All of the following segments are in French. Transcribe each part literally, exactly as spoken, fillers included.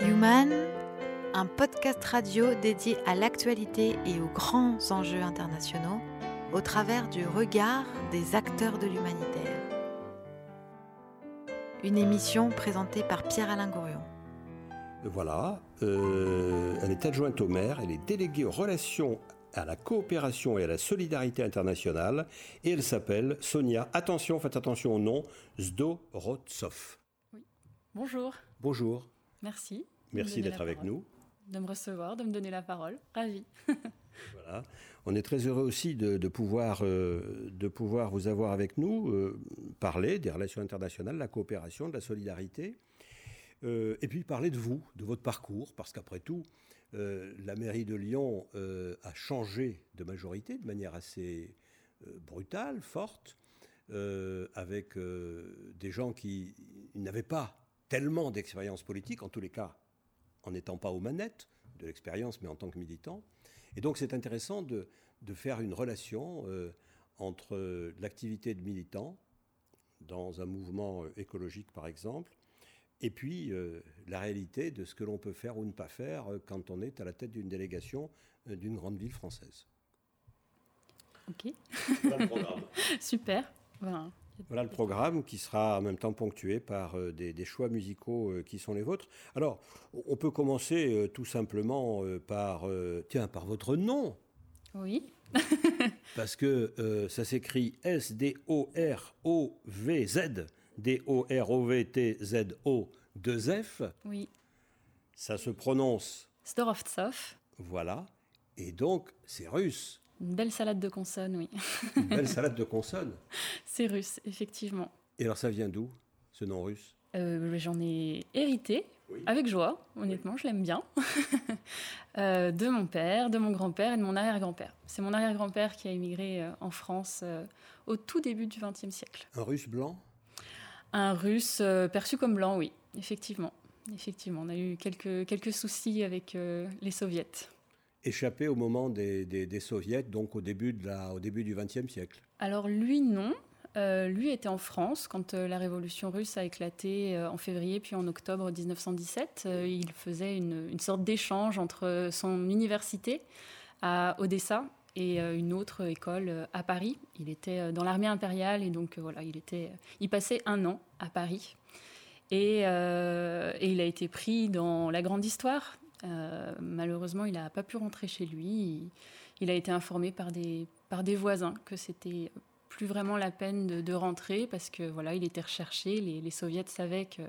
U-MAN, un podcast radio dédié à l'actualité et aux grands enjeux internationaux au travers du regard des acteurs de l'humanitaire. Une émission présentée par Pierre-Alain Gourion. Voilà, euh, elle est adjointe au maire, elle est déléguée aux relations à la coopération et à la solidarité internationale et elle s'appelle Sonia, attention, faites attention au nom, Zdorovtzoff. Oui. Bonjour. Bonjour. Merci. Merci d'être avec nous. De me recevoir, de me donner la parole. Ravie. Voilà. On est très heureux aussi de, de, pouvoir, euh, de pouvoir vous avoir avec nous, euh, parler des relations internationales, de la coopération, de la solidarité, euh, et puis parler de vous, de votre parcours, parce qu'après tout, euh, la mairie de Lyon euh, a changé de majorité de manière assez euh, brutale, forte, euh, avec euh, des gens qui n'avaient pas tellement d'expérience politique, en tous les cas, en n'étant pas aux manettes de l'expérience, mais en tant que militant. Et donc, c'est intéressant de, de faire une relation euh, entre euh, l'activité de militant, dans un mouvement euh, écologique, par exemple, et puis euh, la réalité de ce que l'on peut faire ou ne pas faire euh, quand on est à la tête d'une délégation euh, d'une grande ville française. OK. Voilà le programme. Super. Voilà. Voilà le programme qui sera en même temps ponctué par euh, des, des choix musicaux euh, qui sont les vôtres. Alors, on peut commencer euh, tout simplement euh, par, euh, tiens, par votre nom. Oui. Parce que euh, ça s'écrit S D O R O V Z, D O R O V T Z O deux F. Oui. Ça se prononce... Zdorovtzoff. Voilà. Et donc, c'est russe. Une belle salade de consonnes, oui. Une belle salade de consonnes. C'est russe, effectivement. Et alors, ça vient d'où, ce nom russe ? euh, J'en ai hérité, oui. Avec joie, honnêtement, oui. Je l'aime bien. euh, de mon père, de mon grand-père et de mon arrière-grand-père. C'est mon arrière-grand-père qui a émigré en France euh, au tout début du vingtième siècle. Un russe blanc ? Un russe euh, perçu comme blanc, oui, effectivement. Effectivement, on a eu quelques, quelques soucis avec euh, les soviets. Échappé au moment des, des, des soviets, donc au début, de la, au début du vingtième siècle. Alors lui, non. Euh, lui était en France quand euh, la révolution russe a éclaté euh, en février, puis en octobre dix-neuf cent dix-sept. Euh, il faisait une, une sorte d'échange entre son université à Odessa et euh, une autre école euh, à Paris. Il était euh, dans l'armée impériale et donc euh, voilà, il, était, euh, il passait un an à Paris. Et, euh, et il a été pris dans la grande histoire. Euh, malheureusement, il n'a pas pu rentrer chez lui. Il, il a été informé par des, par des voisins que c'était plus vraiment la peine de, de rentrer parce que voilà, il était recherché. Les, les soviets savaient que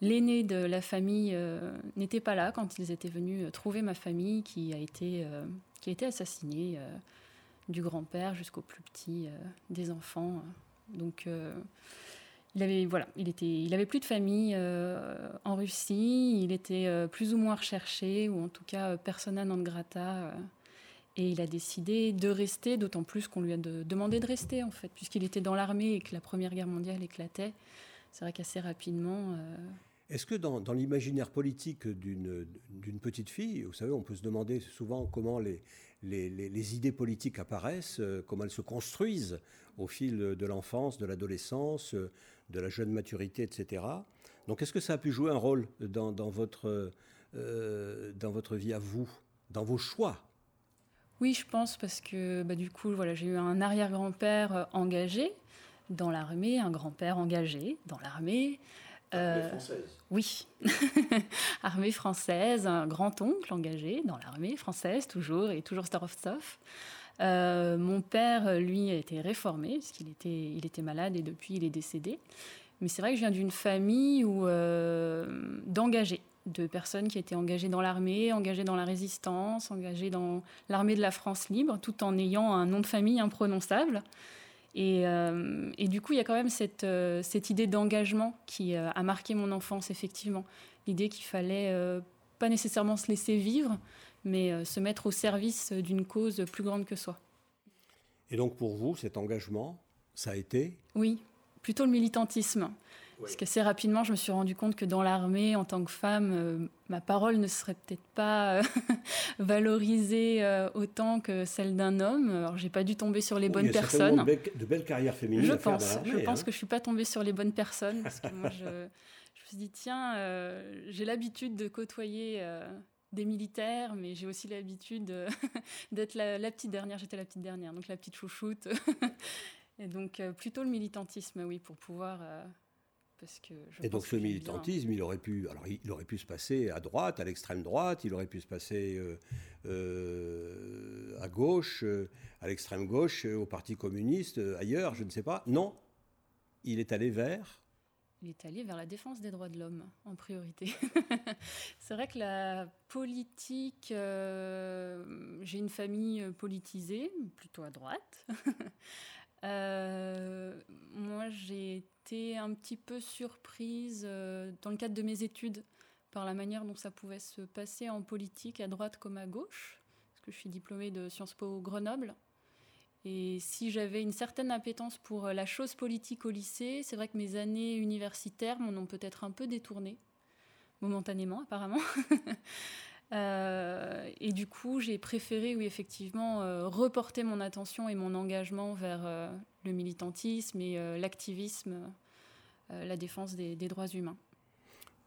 l'aîné de la famille euh, n'était pas là quand ils étaient venus trouver ma famille, qui a été, euh, qui a été assassinée euh, du grand-père jusqu'au plus petit euh, des enfants. Donc... Euh, Il avait, voilà, il était, il avait plus de famille euh, en Russie, il était euh, plus ou moins recherché, ou en tout cas euh, persona non grata. Euh, et il a décidé de rester, d'autant plus qu'on lui a de, demandé de rester, en fait, puisqu'il était dans l'armée et que la Première Guerre mondiale éclatait. C'est vrai qu'assez rapidement... Euh... Est-ce que dans, dans l'imaginaire politique d'une, d'une petite fille, vous savez, on peut se demander souvent comment les, les, les, les idées politiques apparaissent, euh, comment elles se construisent au fil de l'enfance, de l'adolescence... Euh, de la jeune maturité, et cetera. Donc, est-ce que ça a pu jouer un rôle dans, dans, votre, euh, dans votre vie à vous, dans vos choix ? Oui, je pense, parce que bah, du coup, voilà, j'ai eu un arrière-grand-père engagé dans l'armée, un grand-père engagé dans l'armée. Euh, armée française. Oui, armée française, un grand-oncle engagé dans l'armée française, toujours, et toujours Zdorovtzoff. Euh, mon père, lui, a été réformé, parce qu'il était, il était malade et depuis, il est décédé. Mais c'est vrai que je viens d'une famille où, euh, d'engagés, de personnes qui étaient engagées dans l'armée, engagées dans la résistance, engagées dans l'armée de la France libre, tout en ayant un nom de famille imprononçable. Et, euh, et du coup, il y a quand même cette, euh, cette idée d'engagement qui euh, a marqué mon enfance, effectivement. L'idée qu'il fallait euh, pas nécessairement se laisser vivre, mais se mettre au service d'une cause plus grande que soi. Et donc pour vous, cet engagement, ça a été ? Oui, plutôt le militantisme. Oui. Parce qu'assez rapidement, je me suis rendu compte que dans l'armée, en tant que femme, euh, ma parole ne serait peut-être pas euh, valorisée euh, autant que celle d'un homme. Alors, j'ai pas dû tomber sur les oui, bonnes personnes. Il y a certainement de belles carrières féminines. Je à pense, faire dans l'armée, je pense hein. que je suis pas tombée sur les bonnes personnes parce que moi, je, je me suis dit tiens, euh, j'ai l'habitude de côtoyer. Euh, des militaires, mais j'ai aussi l'habitude euh, d'être la, la petite dernière. J'étais la petite dernière, donc la petite chouchoute. Et donc, euh, plutôt le militantisme, oui, pour pouvoir... Euh, parce que je Et donc, ce militantisme, bien. il aurait pu... Alors, il aurait pu se passer à droite, à l'extrême droite, il aurait pu se passer euh, euh, à gauche, euh, à l'extrême gauche, euh, au Parti communiste, euh, ailleurs, je ne sais pas. Non, il est allé vers... Il est allé vers la défense des droits de l'homme, en priorité. C'est vrai que la politique... Euh, j'ai une famille politisée, plutôt à droite. euh, moi, j'ai été un petit peu surprise, euh, dans le cadre de mes études, par la manière dont ça pouvait se passer en politique, à droite comme à gauche, parce que je suis diplômée de Sciences Po Grenoble. Et si j'avais une certaine appétence pour la chose politique au lycée, c'est vrai que mes années universitaires m'en ont peut-être un peu détournée, momentanément apparemment. euh, et du coup, j'ai préféré, oui, effectivement, euh, reporter mon attention et mon engagement vers euh, le militantisme et euh, l'activisme, euh, la défense des, des droits humains.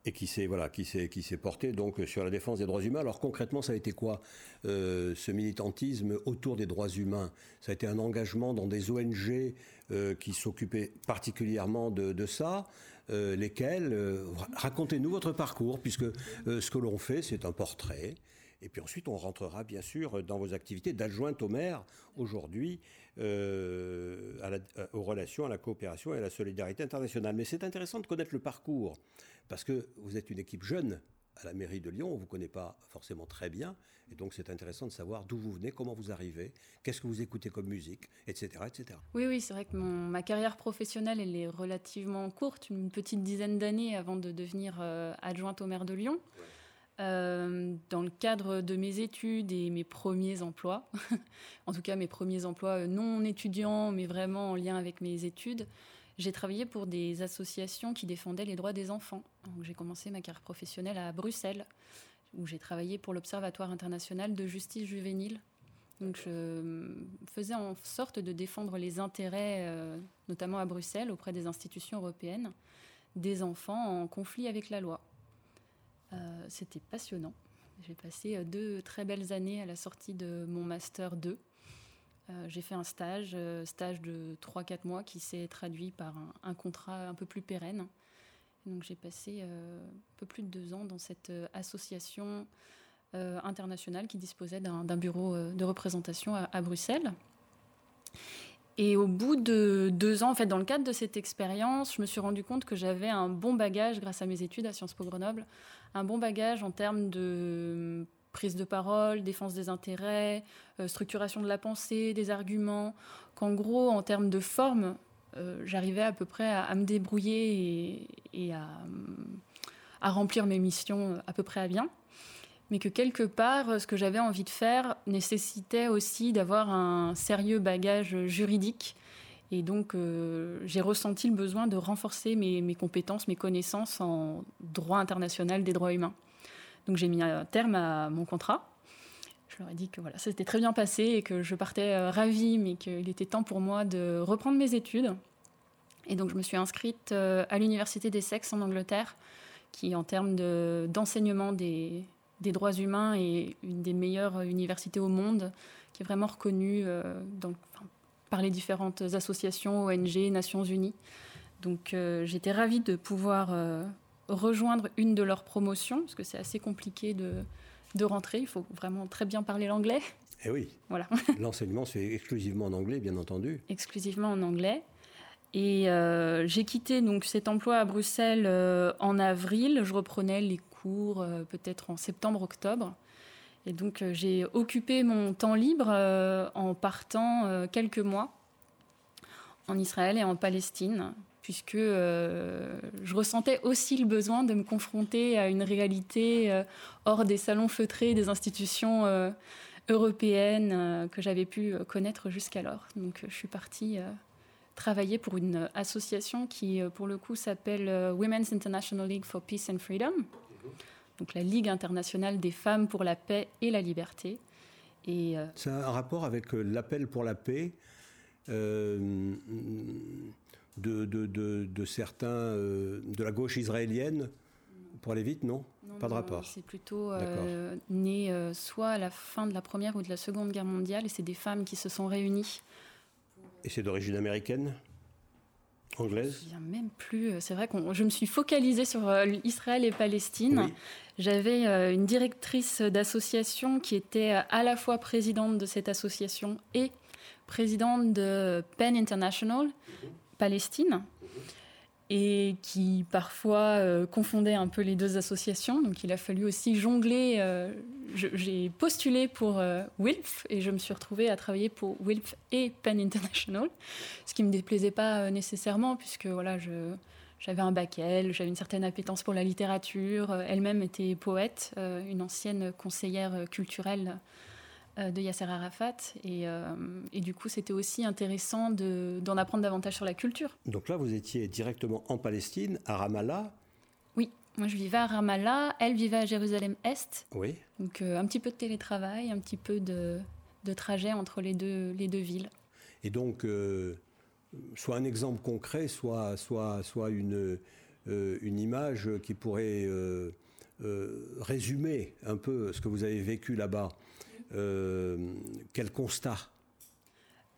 Et qui s'est, voilà, qui s'est, qui s'est porté donc sur la défense des droits humains. Alors concrètement, ça a été quoi euh, ce militantisme autour des droits humains? Ça a été un engagement dans des O N G euh, qui s'occupaient particulièrement de, de ça, euh, lesquelles... Euh, racontez-nous votre parcours, puisque euh, ce que l'on fait, c'est un portrait. Et puis ensuite, on rentrera bien sûr dans vos activités d'adjointe au maire aujourd'hui euh, à la, aux relations, à la coopération et à la solidarité internationale. Mais c'est intéressant de connaître le parcours, parce que vous êtes une équipe jeune à la mairie de Lyon, on ne vous connaît pas forcément très bien, et donc c'est intéressant de savoir d'où vous venez, comment vous arrivez, qu'est-ce que vous écoutez comme musique, et cetera et cetera. Oui, oui, c'est vrai que mon, ma carrière professionnelle, elle est relativement courte, une petite dizaine d'années avant de devenir euh, adjointe au maire de Lyon. Ouais. Euh, dans le cadre de mes études et mes premiers emplois, en tout cas mes premiers emplois non étudiants, mais vraiment en lien avec mes études, j'ai travaillé pour des associations qui défendaient les droits des enfants. Donc, j'ai commencé ma carrière professionnelle à Bruxelles, où j'ai travaillé pour l'Observatoire international de justice juvénile. Donc, je faisais en sorte de défendre les intérêts, euh, notamment à Bruxelles, auprès des institutions européennes, des enfants en conflit avec la loi. Euh, c'était passionnant. J'ai passé deux très belles années à la sortie de mon Master deux. Euh, j'ai fait un stage, euh, stage de trois à quatre mois qui s'est traduit par un, un contrat un peu plus pérenne. Donc j'ai passé euh, un peu plus de deux ans dans cette association euh, internationale qui disposait d'un, d'un bureau euh, de représentation à, à Bruxelles. Et au bout de deux ans, en fait, dans le cadre de cette expérience, je me suis rendu compte que j'avais un bon bagage, grâce à mes études à Sciences Po Grenoble, un bon bagage en termes de prise de parole, défense des intérêts, euh, structuration de la pensée, des arguments, qu'en gros, en termes de forme, euh, j'arrivais à peu près à, à me débrouiller et, et à, à remplir mes missions à peu près à bien. Mais que quelque part, ce que j'avais envie de faire nécessitait aussi d'avoir un sérieux bagage juridique. Et donc, euh, j'ai ressenti le besoin de renforcer mes, mes compétences, mes connaissances en droit international des droits humains. Donc, j'ai mis un terme à mon contrat. Je leur ai dit que voilà, ça s'était très bien passé et que je partais euh, ravie, mais qu'il était temps pour moi de reprendre mes études. Et donc, je me suis inscrite euh, à l'Université d'Essex en Angleterre, qui, en termes de, d'enseignement des... des droits humains et une des meilleures universités au monde, qui est vraiment reconnue euh, dans, enfin, par les différentes associations, O N G, Nations Unies. Donc euh, j'étais ravie de pouvoir euh, rejoindre une de leurs promotions, parce que c'est assez compliqué de, de rentrer, il faut vraiment très bien parler l'anglais. Eh oui, voilà. L'enseignement c'est exclusivement en anglais, bien entendu. Exclusivement en anglais. Et euh, j'ai quitté donc, cet emploi à Bruxelles euh, en avril. Je reprenais les cours euh, peut-être en septembre, octobre. Et donc, euh, j'ai occupé mon temps libre euh, en partant euh, quelques mois en Israël et en Palestine, puisque euh, je ressentais aussi le besoin de me confronter à une réalité euh, hors des salons feutrés des institutions euh, européennes euh, que j'avais pu connaître jusqu'alors. Donc, euh, je suis partie... Euh, travaillé pour une association qui, pour le coup, s'appelle Women's International League for Peace and Freedom, donc la Ligue internationale des femmes pour la paix et la liberté. Et, euh... c'est un rapport avec l'appel pour la paix euh, de, de, de, de certains, euh, de la gauche israélienne, pour aller vite, non, non pas de non, rapport. C'est plutôt euh, né euh, soit à la fin de la Première ou de la Seconde Guerre mondiale, et c'est des femmes qui se sont réunies. Et c'est d'origine américaine ? Anglaise ? Je ne me souviens même plus. C'est vrai que je me suis focalisée sur euh, Israël et Palestine. Oui. J'avais euh, une directrice d'association qui était euh, à la fois présidente de cette association et présidente de PEN International, mmh. Palestine, mmh. et qui parfois euh, confondait un peu les deux associations. Donc il a fallu aussi jongler. Euh, je, j'ai postulé pour euh, W I L F et je me suis retrouvée à travailler pour W I L F et PEN International, ce qui ne me déplaisait pas euh, nécessairement, puisque voilà, je, j'avais un bac L, j'avais une certaine appétence pour la littérature. Euh, elle-même était poète, euh, une ancienne conseillère culturelle euh, de Yasser Arafat. Et, euh, et du coup, c'était aussi intéressant de, d'en apprendre davantage sur la culture. Donc là, vous étiez directement en Palestine, à Ramallah. Oui. Moi, je vivais à Ramallah, elle vivait à Jérusalem-Est. Oui. Donc, euh, un petit peu de télétravail, un petit peu de, de trajet entre les deux, les deux villes. Et donc, euh, soit un exemple concret, soit, soit, soit une, euh, une image qui pourrait euh, euh, résumer un peu ce que vous avez vécu là-bas. Euh, quel constat ?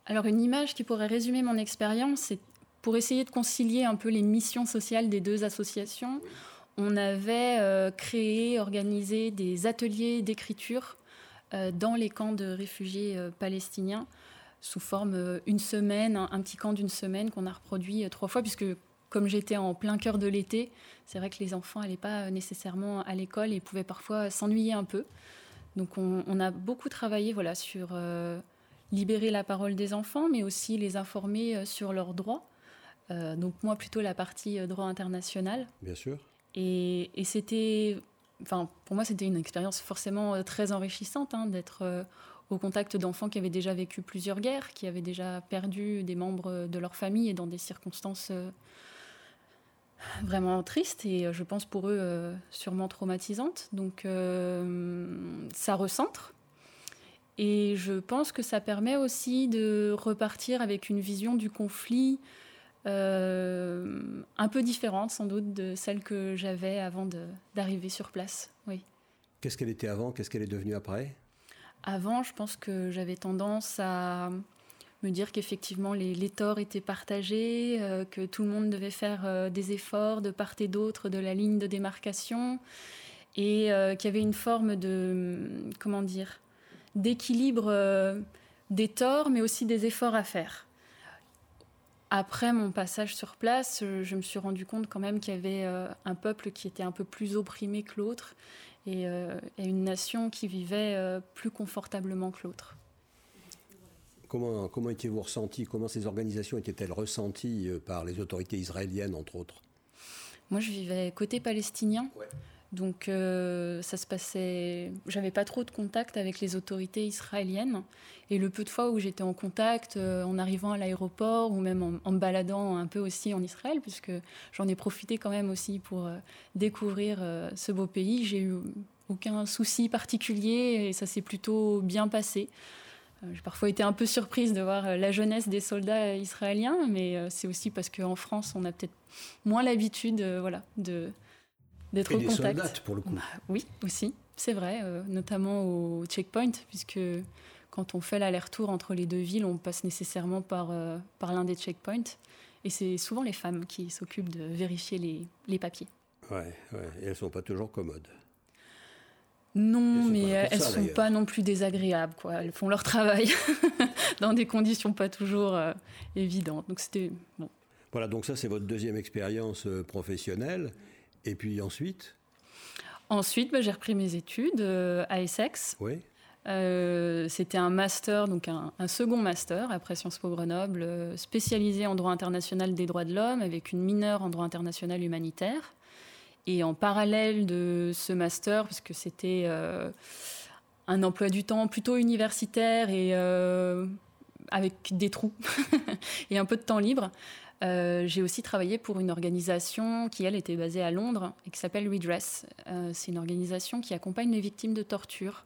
Alors, une image qui pourrait résumer mon expérience, c'est pour essayer de concilier un peu les missions sociales des deux associations. On avait euh, créé, organisé des ateliers d'écriture euh, dans les camps de réfugiés euh, palestiniens sous forme euh, une semaine, un, un petit camp d'une semaine qu'on a reproduit euh, trois fois, puisque comme j'étais en plein cœur de l'été, c'est vrai que les enfants n'allaient pas nécessairement à l'école et pouvaient parfois s'ennuyer un peu. Donc on, on a beaucoup travaillé voilà, sur euh, libérer la parole des enfants, mais aussi les informer euh, sur leurs droits. Euh, donc moi, plutôt la partie euh, droit international. Bien sûr. Et, et c'était, enfin, pour moi, c'était une expérience forcément très enrichissante hein, d'être euh, au contact d'enfants qui avaient déjà vécu plusieurs guerres, qui avaient déjà perdu des membres de leur famille et dans des circonstances euh, vraiment tristes et, je pense, pour eux, euh, sûrement traumatisantes. Donc, euh, ça recentre. Et je pense que ça permet aussi de repartir avec une vision du conflit Euh, un peu différente sans doute de celle que j'avais avant de, d'arriver sur place, oui. Qu'est-ce qu'elle était avant ? Qu'est-ce qu'elle est devenue après ? Avant, je pense que j'avais tendance à me dire qu'effectivement les, les torts étaient partagés, euh, que tout le monde devait faire euh, des efforts de part et d'autre de la ligne de démarcation et euh, qu'il y avait une forme de, comment dire, d'équilibre euh, des torts mais aussi des efforts à faire. Après mon passage sur place, je me suis rendu compte quand même qu'il y avait euh, un peuple qui était un peu plus opprimé que l'autre et, euh, et une nation qui vivait euh, plus confortablement que l'autre. Comment, comment étiez-vous ressentie ? Comment ces organisations étaient-elles ressenties par les autorités israéliennes, entre autres ? Moi, je vivais côté palestinien, ouais. donc euh, ça se passait... J'avais pas trop de contact avec les autorités israéliennes. Et le peu de fois où j'étais en contact, euh, en arrivant à l'aéroport ou même en, en me baladant un peu aussi en Israël, puisque j'en ai profité quand même aussi pour euh, découvrir euh, ce beau pays, j'ai eu aucun souci particulier et ça s'est plutôt bien passé. Euh, j'ai parfois été un peu surprise de voir euh, la jeunesse des soldats israéliens, mais euh, c'est aussi parce qu'en France, on a peut-être moins l'habitude euh, voilà, de, d'être et au contact. Et des soldats, pour le coup. Bah, oui, aussi, c'est vrai, euh, notamment au checkpoint, puisque... Quand on fait l'aller-retour entre les deux villes, on passe nécessairement par, euh, par l'un des checkpoints. Et c'est souvent les femmes qui s'occupent de vérifier les, les papiers. Ouais, ouais. Et elles ne sont pas toujours commodes. Non, mais elles ne sont pas non plus désagréables, quoi. Elles font leur travail dans des conditions pas toujours euh, évidentes. Donc c'était bon. Voilà, donc ça, c'est votre deuxième expérience professionnelle. Et puis ensuite ? Ensuite, bah, j'ai repris mes études euh, à Essex. Oui. Euh, c'était un master, donc un, un second master après Sciences Po Grenoble, euh, spécialisé en droit international des droits de l'homme, avec une mineure en droit international humanitaire. Et en parallèle de ce master, parce que c'était euh, un emploi du temps plutôt universitaire et euh, avec des trous et un peu de temps libre. Euh, j'ai aussi travaillé pour une organisation qui, elle, était basée à Londres et qui s'appelle Redress. Euh, c'est une organisation qui accompagne les victimes de torture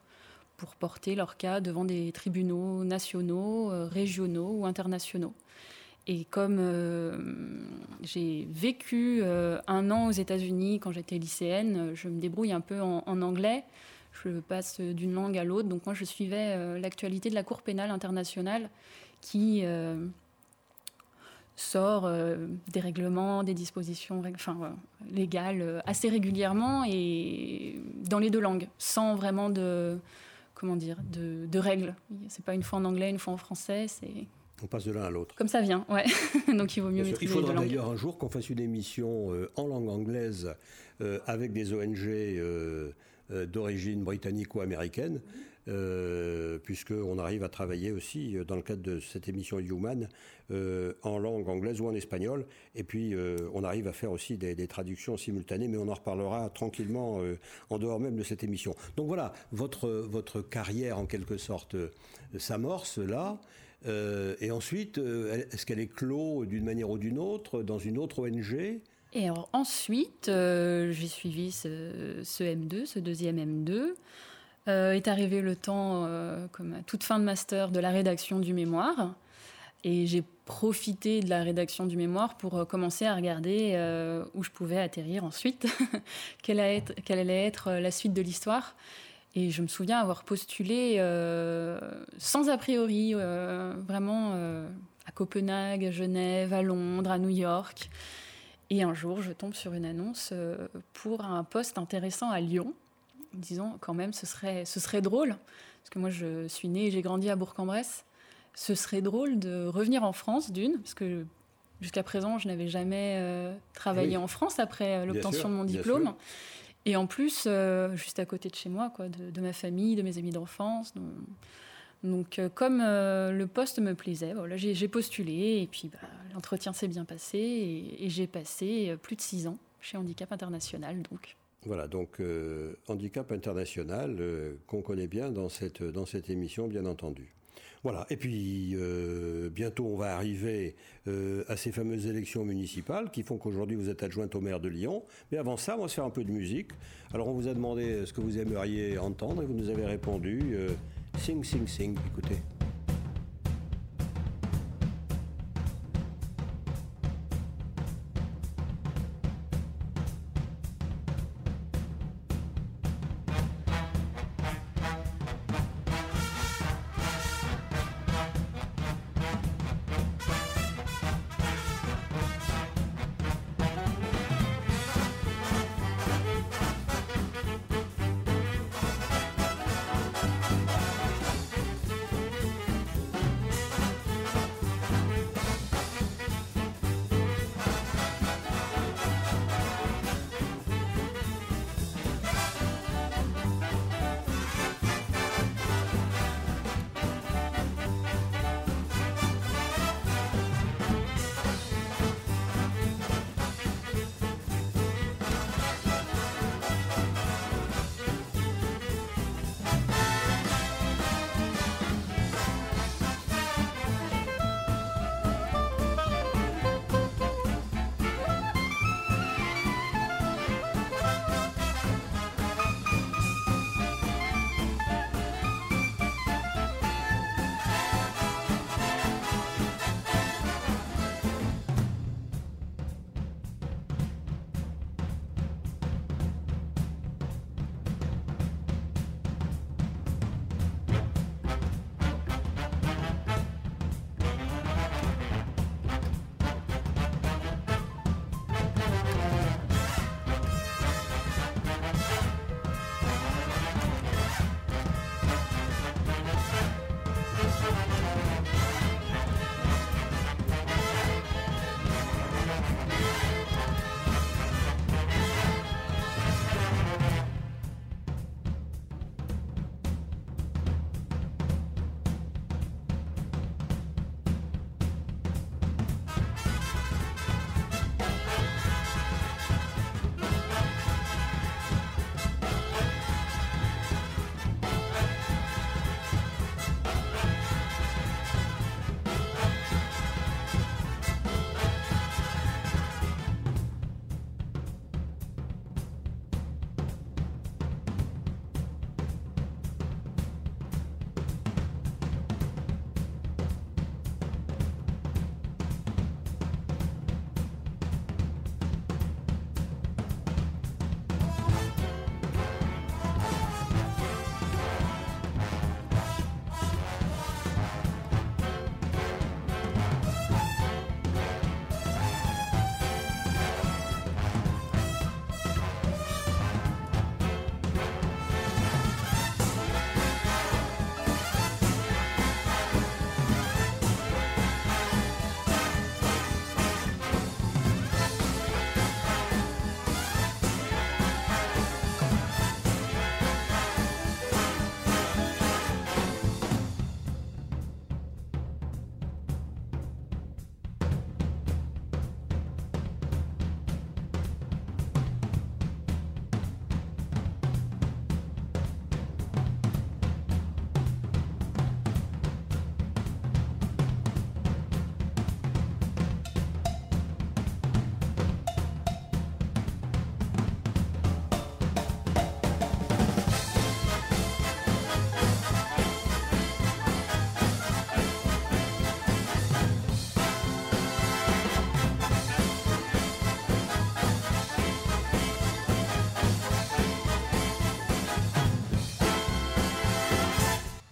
pour porter leur cas devant des tribunaux nationaux, euh, régionaux ou internationaux. Et comme euh, j'ai vécu euh, un an aux États-Unis quand j'étais lycéenne, je me débrouille un peu en, en anglais. Je passe d'une langue à l'autre. Donc moi, je suivais euh, l'actualité de la Cour pénale internationale qui euh, sort euh, des règlements, des dispositions enfin, euh, légales euh, assez régulièrement et dans les deux langues, sans vraiment de, comment dire, de, de règles. C'est pas une fois en anglais, une fois en français, c'est... On passe de l'un à l'autre. Comme ça vient, ouais. Donc il vaut mieux maîtriser les deux langues. Il faudra d'ailleurs un jour qu'on fasse une émission euh, en langue anglaise euh, avec des O N G euh, euh, d'origine britannique ou américaine, euh, puisqu'on arrive à travailler aussi, euh, dans le cadre de cette émission U-MAN, euh, en langue anglaise ou en espagnol. Et puis euh, on arrive à faire aussi des, des traductions simultanées, mais on en reparlera tranquillement euh, en dehors même de cette émission. Donc voilà, votre, votre carrière en quelque sorte euh, s'amorce là. Euh, et ensuite, euh, est-ce qu'elle est close d'une manière ou d'une autre, dans une autre O N G ? Et alors ensuite, euh, j'ai suivi ce, ce M deux, ce deuxième M deux. Euh, est arrivé le temps, euh, comme à toute fin de master, de la rédaction du mémoire. Et j'ai profité de la rédaction du mémoire pour euh, commencer à regarder euh, où je pouvais atterrir ensuite, quelle, allait être, quelle allait être la suite de l'histoire. Et je me souviens avoir postulé euh, sans a priori, euh, vraiment euh, à Copenhague, à Genève, à Londres, à New York. Et un jour, je tombe sur une annonce euh, pour un poste intéressant à Lyon, disant quand même, ce serait, ce serait drôle, parce que moi je suis née et j'ai grandi à Bourg-en-Bresse, ce serait drôle de revenir en France d'une, parce que jusqu'à présent, je n'avais jamais euh, travaillé oui. en France après l'obtention de mon diplôme. Et en plus, euh, juste à côté de chez moi, quoi, de, de ma famille, de mes amis d'enfance. Donc, donc euh, comme euh, le poste me plaisait, voilà, j'ai, j'ai postulé. Et puis, bah, l'entretien s'est bien passé. Et, et j'ai passé plus de six ans chez Handicap International, donc. Voilà, donc euh, Handicap International, euh, qu'on connaît bien dans cette, dans cette émission, bien entendu. Voilà, et puis euh, bientôt on va arriver euh, à ces fameuses élections municipales qui font qu'aujourd'hui vous êtes adjointe au maire de Lyon. Mais avant ça, on va se faire un peu de musique. Alors on vous a demandé ce que vous aimeriez entendre et vous nous avez répondu euh, « Sing, sing, sing ». Écoutez.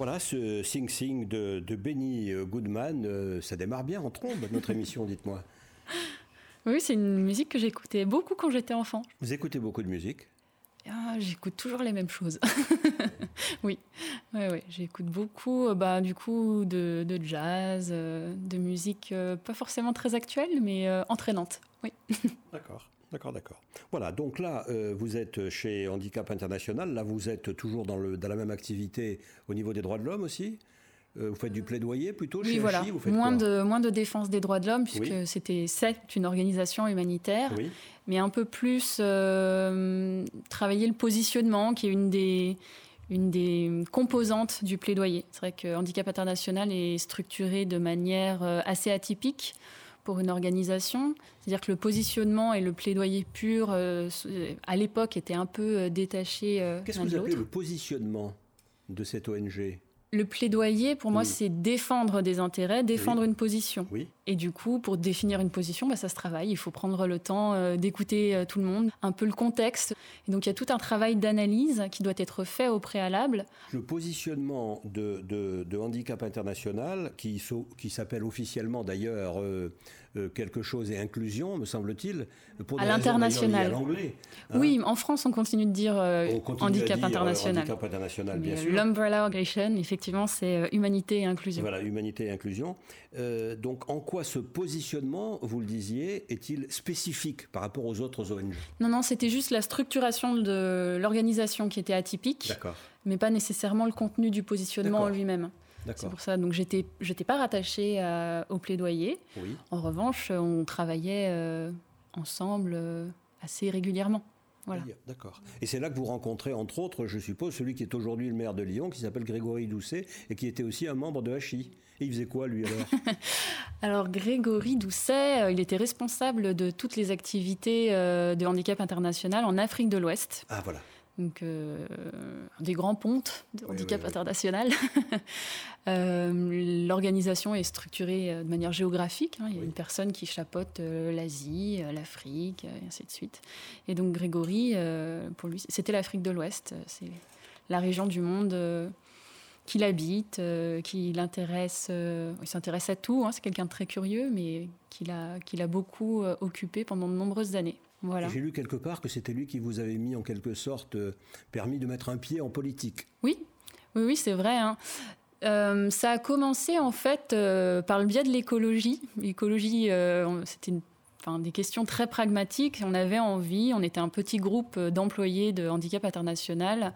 Voilà, ce sing-sing de, de Benny Goodman, euh, ça démarre bien en trombe, notre émission, dites-moi. Oui, c'est une musique que j'écoutais beaucoup quand j'étais enfant. Vous écoutez beaucoup de musique ? Ah, j'écoute toujours les mêmes choses. Oui, ouais, ouais, j'écoute beaucoup bah, du coup, de, de jazz, euh, de musique euh, pas forcément très actuelle, mais euh, entraînante. Oui. D'accord. D'accord, d'accord. Voilà, donc là, euh, vous êtes chez Handicap International. Là, vous êtes toujours dans, le, dans la même activité au niveau des droits de l'homme aussi. Euh, vous faites du plaidoyer plutôt chez oui, voilà. H I, vous faites moins de, moins de défense des droits de l'homme, puisque oui. c'était, c'est une organisation humanitaire, oui. mais un peu plus euh, travailler le positionnement, qui est une des, une des composantes du plaidoyer. C'est vrai que Handicap International est structuré de manière assez atypique pour une organisation, c'est-à-dire que le positionnement et le plaidoyer pur, euh, à l'époque, étaient un peu euh, détachés euh, Qu'est-ce l'un de l'autre. Qu'est-ce que vous appelez le positionnement de cette O N G ? Le plaidoyer, pour oui. moi, c'est défendre des intérêts, défendre oui. une position. Oui. Et du coup, pour définir une position, bah, ça se travaille. Il faut prendre le temps euh, d'écouter euh, tout le monde, un peu le contexte. Et donc, il y a tout un travail d'analyse qui doit être fait au préalable. Le positionnement de, de, de Handicap International, qui, qui s'appelle officiellement d'ailleurs euh, euh, quelque chose et inclusion, me semble-t-il, pour à l'international. À l'anglais, hein. Oui, en France, on continue de dire euh, continue handicap, dire, international. Euh, handicap international. Bien sûr. L'umbrella organization, effectivement. Effectivement, c'est Humanité et Inclusion. Voilà, Humanité et Inclusion. Euh, donc, en quoi ce positionnement, vous le disiez, est-il spécifique par rapport aux autres O N G ? Non, non, c'était juste la structuration de l'organisation qui était atypique, D'accord. mais pas nécessairement le contenu du positionnement D'accord. en lui-même. D'accord. C'est pour ça. Donc, j'étais, j'étais pas rattachée à, au plaidoyer. Oui. En revanche, on travaillait euh, ensemble euh, assez régulièrement. Voilà. D'accord. Et c'est là que vous rencontrez, entre autres, je suppose, celui qui est aujourd'hui le maire de Lyon, qui s'appelle Grégory Doucet, et qui était aussi un membre de H I. Et il faisait quoi, lui, alors ? Alors, Grégory Doucet, il était responsable de toutes les activités de Handicap International en Afrique de l'Ouest. Ah, voilà. Donc, euh, des grands pontes de Handicap oui, oui, oui. International. euh, l'organisation est structurée de manière géographique. Hein. Il y a oui. une personne qui chapeaute l'Asie, l'Afrique, et ainsi de suite. Et donc, Grégory, euh, pour lui, c'était l'Afrique de l'Ouest. C'est la région du monde euh, qu'il habite, euh, qui l'intéresse. Euh, il s'intéresse à tout. Hein. C'est quelqu'un de très curieux, mais qu'il a, qu'il a beaucoup euh, occupé pendant de nombreuses années. Voilà. J'ai lu quelque part que c'était lui qui vous avait mis en quelque sorte euh, permis de mettre un pied en politique. Oui, oui, oui, c'est vrai. Hein. Euh, ça a commencé en fait euh, par le biais de l'écologie. L'écologie, euh, c'était une, enfin, des questions très pragmatiques. On avait envie, on était un petit groupe d'employés de Handicap International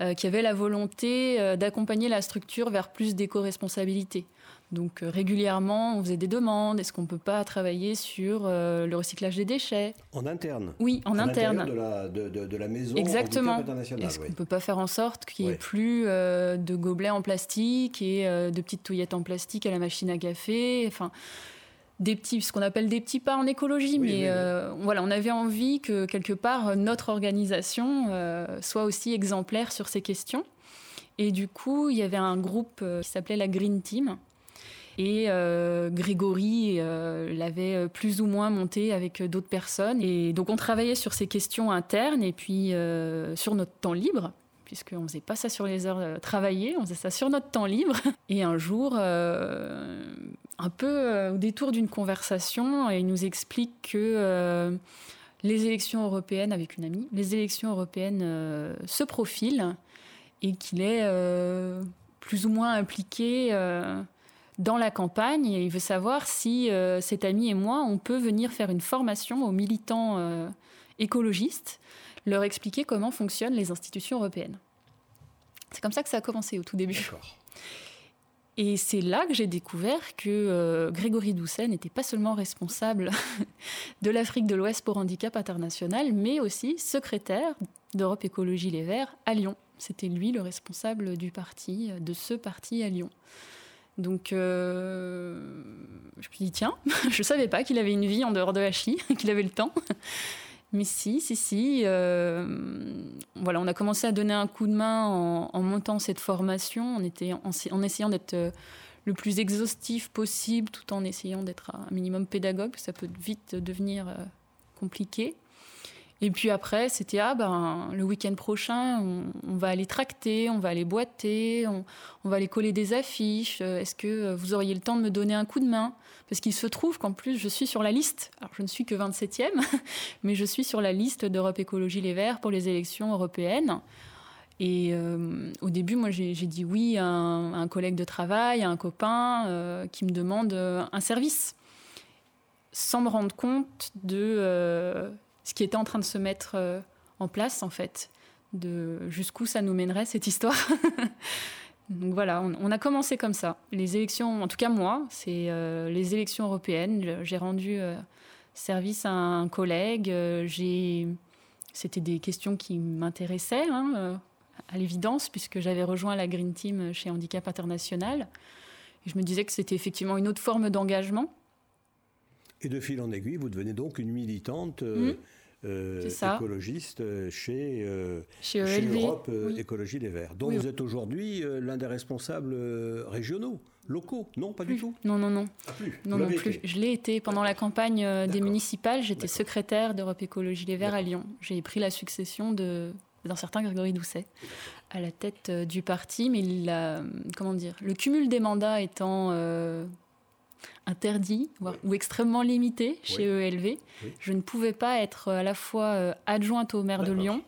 euh, qui avait la volonté euh, d'accompagner la structure vers plus d'éco-responsabilité. Donc euh, régulièrement, on faisait des demandes. Est-ce qu'on ne peut pas travailler sur euh, le recyclage des déchets ? En interne ? Oui, en à interne. De la, de, de, de la maison Exactement. Handicap International. Est-ce oui. qu'on ne peut pas faire en sorte qu'il n'y ait oui. plus euh, de gobelets en plastique et euh, de petites touillettes en plastique à la machine à café ? Enfin, des petits, ce qu'on appelle des petits pas en écologie. Oui, mais oui, euh, oui. voilà, on avait envie que, quelque part, notre organisation euh, soit aussi exemplaire sur ces questions. Et du coup, il y avait un groupe euh, qui s'appelait la Green Team. Et euh, Grégory euh, l'avait plus ou moins monté avec d'autres personnes. Et donc, on travaillait sur ces questions internes et puis euh, sur notre temps libre, puisqu'on ne faisait pas ça sur les heures travaillées, on faisait ça sur notre temps libre. Et un jour, euh, un peu euh, au détour d'une conversation, il nous explique que euh, les élections européennes, avec une amie, les élections européennes euh, se profilent et qu'il est euh, plus ou moins impliqué... Euh, dans la campagne, et il veut savoir si euh, cet ami et moi, on peut venir faire une formation aux militants euh, écologistes, leur expliquer comment fonctionnent les institutions européennes. C'est comme ça que ça a commencé au tout début. D'accord. Et c'est là que j'ai découvert que euh, Grégory Doucet n'était pas seulement responsable de l'Afrique de l'Ouest pour Handicap International, mais aussi secrétaire d'Europe Écologie Les Verts à Lyon. C'était lui le responsable du parti, de ce parti à Lyon. Donc, euh, je me suis dit, tiens, je ne savais pas qu'il avait une vie en dehors de H I, qu'il avait le temps. Mais si, si, si. Euh, voilà, on a commencé à donner un coup de main en, en montant cette formation. On était en, en essayant d'être le plus exhaustif possible, tout en essayant d'être un minimum pédagogue. Ça peut vite devenir compliqué. Et puis après, c'était ah ben le week-end prochain, on, on va aller tracter, on va aller boiter, on, on va aller coller des affiches. Est-ce que vous auriez le temps de me donner un coup de main ? Parce qu'il se trouve qu'en plus, je suis sur la liste. Alors, je ne suis que vingt-septième, mais je suis sur la liste d'Europe Écologie Les Verts pour les élections européennes. Et euh, au début, moi, j'ai, j'ai dit oui à un, à un collègue de travail, à un copain euh, qui me demande un service, sans me rendre compte de... Euh, ce qui était en train de se mettre en place, en fait, de jusqu'où ça nous mènerait, cette histoire. Donc voilà, on, on a commencé comme ça. Les élections, en tout cas moi, c'est euh, les élections européennes. J'ai rendu euh, service à un collègue. Euh, j'ai... C'était des questions qui m'intéressaient, hein, euh, à l'évidence, puisque j'avais rejoint la Green Team chez Handicap International. Et je me disais que c'était effectivement une autre forme d'engagement. Et de fil en aiguille, vous devenez donc une militante euh, mmh. euh, écologiste chez, euh, chez, chez Europe euh, oui. Écologie Les Verts. Donc oui. Vous êtes aujourd'hui euh, l'un des responsables euh, régionaux, locaux. Non, pas plus. du tout. Non, non, non. Ah, plus. Non, non plus. Je l'ai été pendant la campagne euh, des municipales. J'étais D'accord. secrétaire d'Europe Écologie Les Verts D'accord. à Lyon. J'ai pris la succession de, d'un certain Grégory Doucet à la tête euh, du parti. Mais il a, comment dire, le cumul des mandats étant... Euh, interdit voire, oui. ou extrêmement limité chez oui. E L V. Oui. Je ne pouvais pas être à la fois adjointe au maire D'accord. de Lyon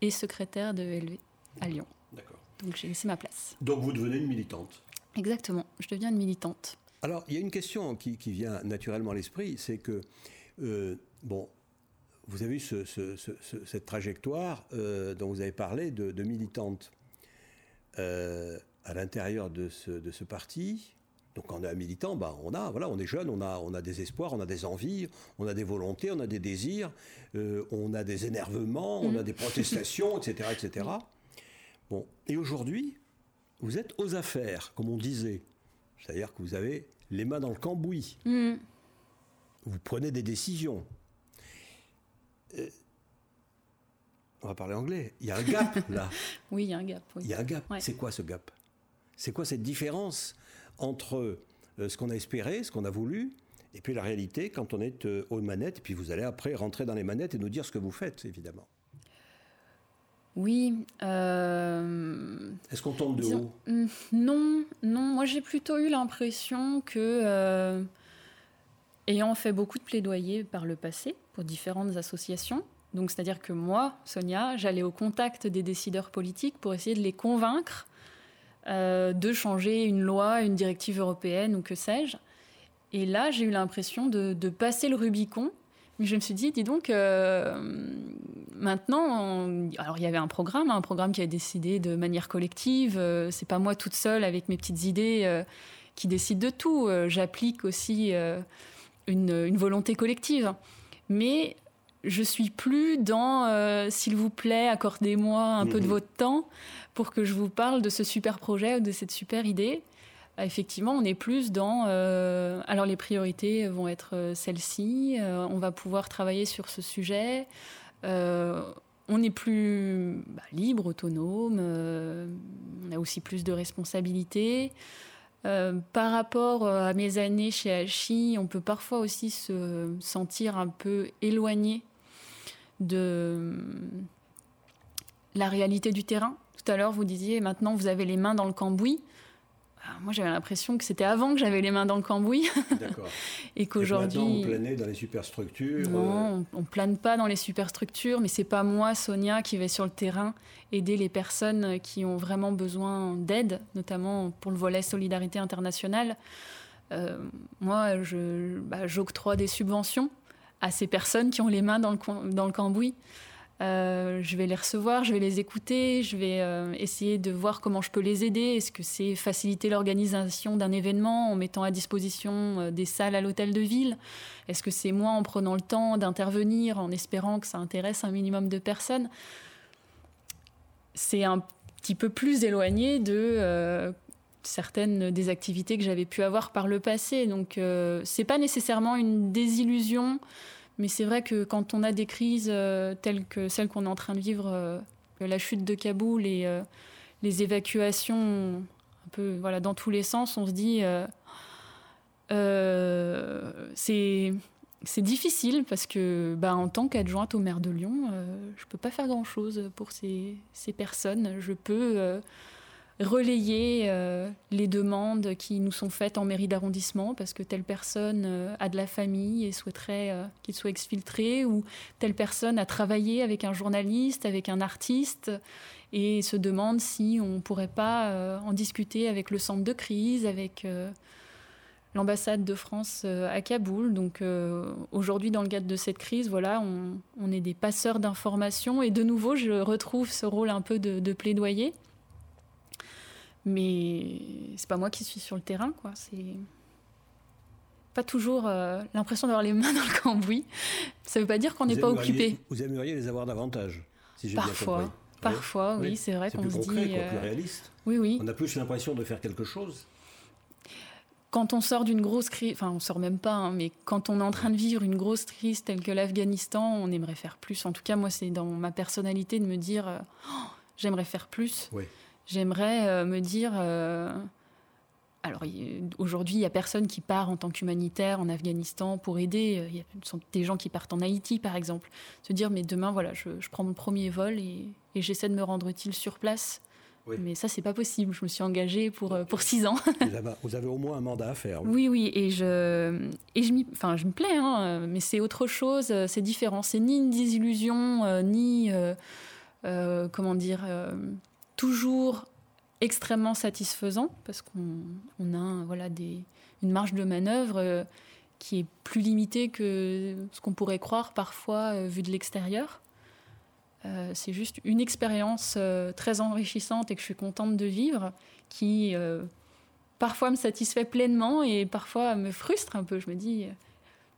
et secrétaire de E L V à Lyon. D'accord. Donc j'ai laissé ma place. Donc vous devenez une militante. Exactement, je deviens une militante. Alors il y a une question qui, qui vient naturellement à l'esprit, c'est que euh, bon, vous avez eu ce, ce, ce, cette trajectoire euh, dont vous avez parlé de, de militante euh, à l'intérieur de ce, de ce parti. Donc quand on est un militant, bah on a, voilà, on est jeune, on a, on a des espoirs, on a des envies, on a des volontés, on a des désirs, euh, on a des énervements, mmh. on a des protestations, et cetera, et cetera. Bon, et aujourd'hui, vous êtes aux affaires, comme on disait, c'est-à-dire que vous avez les mains dans le cambouis, mmh. vous prenez des décisions. Euh, on va parler anglais. Il y a un gap là. Oui, il y a un gap. Oui. Il y a un gap. Ouais. C'est quoi ce gap ? C'est quoi cette différence entre euh, ce qu'on a espéré, ce qu'on a voulu, et puis la réalité quand on est euh, aux manettes, et puis vous allez après rentrer dans les manettes et nous dire ce que vous faites, évidemment. Oui. Euh... Est-ce qu'on tombe de Disons... haut ? Non, non. Moi, j'ai plutôt eu l'impression que, euh, ayant fait beaucoup de plaidoyers par le passé pour différentes associations, donc c'est-à-dire que moi, Sonia, j'allais au contact des décideurs politiques pour essayer de les convaincre Euh, de changer une loi, une directive européenne ou que sais-je. Et là, j'ai eu l'impression de, de passer le Rubicon. Mais je me suis dit, dis donc, euh, maintenant... On... Alors, il y avait un programme, hein, un programme qui a décidé de manière collective. Euh, c'est pas moi toute seule, avec mes petites idées, euh, qui décide de tout. Euh, j'applique aussi euh, une, une volonté collective. Mais je ne suis plus dans euh, « s'il vous plaît, accordez-moi un mmh. peu de votre temps » pour que je vous parle de ce super projet ou de cette super idée. Effectivement, on est plus dans... Euh, alors, les priorités vont être celles-ci. Euh, on va pouvoir travailler sur ce sujet. Euh, on est plus bah, libre, autonome. Euh, on a aussi plus de responsabilités. Euh, par rapport à mes années chez Hachi, on peut parfois aussi se sentir un peu éloigné de la réalité du terrain. Tout à l'heure, vous disiez, maintenant, vous avez les mains dans le cambouis. Alors, moi, j'avais l'impression que c'était avant que j'avais les mains dans le cambouis. D'accord. Et qu'aujourd'hui... Et maintenant, on planait dans les superstructures. Non, euh... on ne plane pas dans les superstructures, mais ce n'est pas moi, Sonia, qui vais sur le terrain aider les personnes qui ont vraiment besoin d'aide, notamment pour le volet solidarité internationale. Euh, moi, je, bah, j'octroie des subventions à ces personnes qui ont les mains dans le, dans le cambouis. Euh, je vais les recevoir, je vais les écouter, je vais euh, essayer de voir comment je peux les aider. Est-ce que c'est faciliter l'organisation d'un événement en mettant à disposition euh, des salles à l'hôtel de ville ? Est-ce que c'est moi en prenant le temps d'intervenir, en espérant que ça intéresse un minimum de personnes ? C'est un petit peu plus éloigné de euh, certaines des activités que j'avais pu avoir par le passé. Donc euh, c'est pas nécessairement une désillusion. Mais c'est vrai que quand on a des crises euh, telles que celles qu'on est en train de vivre, euh, la chute de Kaboul et euh, les évacuations un peu, voilà, dans tous les sens, on se dit euh, euh, c'est, c'est difficile parce que, bah, en tant qu'adjointe au maire de Lyon, euh, je ne peux pas faire grand-chose pour ces, ces personnes. Je peux euh, relayer euh, les demandes qui nous sont faites en mairie d'arrondissement parce que telle personne euh, a de la famille et souhaiterait euh, qu'il soit exfiltré, ou telle personne a travaillé avec un journaliste, avec un artiste, et se demande si on ne pourrait pas euh, en discuter avec le centre de crise, avec euh, l'ambassade de France euh, à Kaboul. Donc euh, aujourd'hui, dans le cadre de cette crise, voilà, on, on est des passeurs d'informations, et de nouveau, je retrouve ce rôle un peu de, de plaidoyer. Mais c'est pas moi qui suis sur le terrain, quoi. C'est pas toujours euh, l'impression d'avoir les mains dans le cambouis. Ça veut pas dire qu'on n'est pas occupé. Vous aimeriez les avoir davantage, si j'ai parfois, bien compris. Parfois, oui, oui, c'est vrai c'est qu'on se concret, dit. C'est plus concret, plus réaliste. Oui, oui. On a plus l'impression de faire quelque chose. Quand on sort d'une grosse crise, enfin, on sort même pas, hein, mais quand on est en train de vivre une grosse crise telle que l'Afghanistan, on aimerait faire plus. En tout cas, moi, c'est dans ma personnalité de me dire, euh, oh, j'aimerais faire plus. Oui. J'aimerais euh, me dire... Euh, alors, aujourd'hui, il n'y a personne qui part en tant qu'humanitaire en Afghanistan pour aider. Il y a des gens qui partent en Haïti, par exemple. Se dire, mais demain, voilà, je, je prends mon premier vol et, et j'essaie de me rendre utile sur place. Oui. Mais ça, ce n'est pas possible. Je me suis engagée pour, euh, pour six ans. Vous avez, vous avez au moins un mandat à faire. Oui, oui. Et je, et je, m'y, enfin, je me plais, hein, mais c'est autre chose. C'est différent. C'est ni une désillusion, euh, ni... Euh, euh, comment dire euh, toujours extrêmement satisfaisant, parce qu'on on a voilà, des, une marge de manœuvre euh, qui est plus limitée que ce qu'on pourrait croire parfois euh, vu de l'extérieur. Euh, c'est juste une expérience euh, très enrichissante et que je suis contente de vivre, qui euh, parfois me satisfait pleinement et parfois me frustre un peu. Je me dis, euh,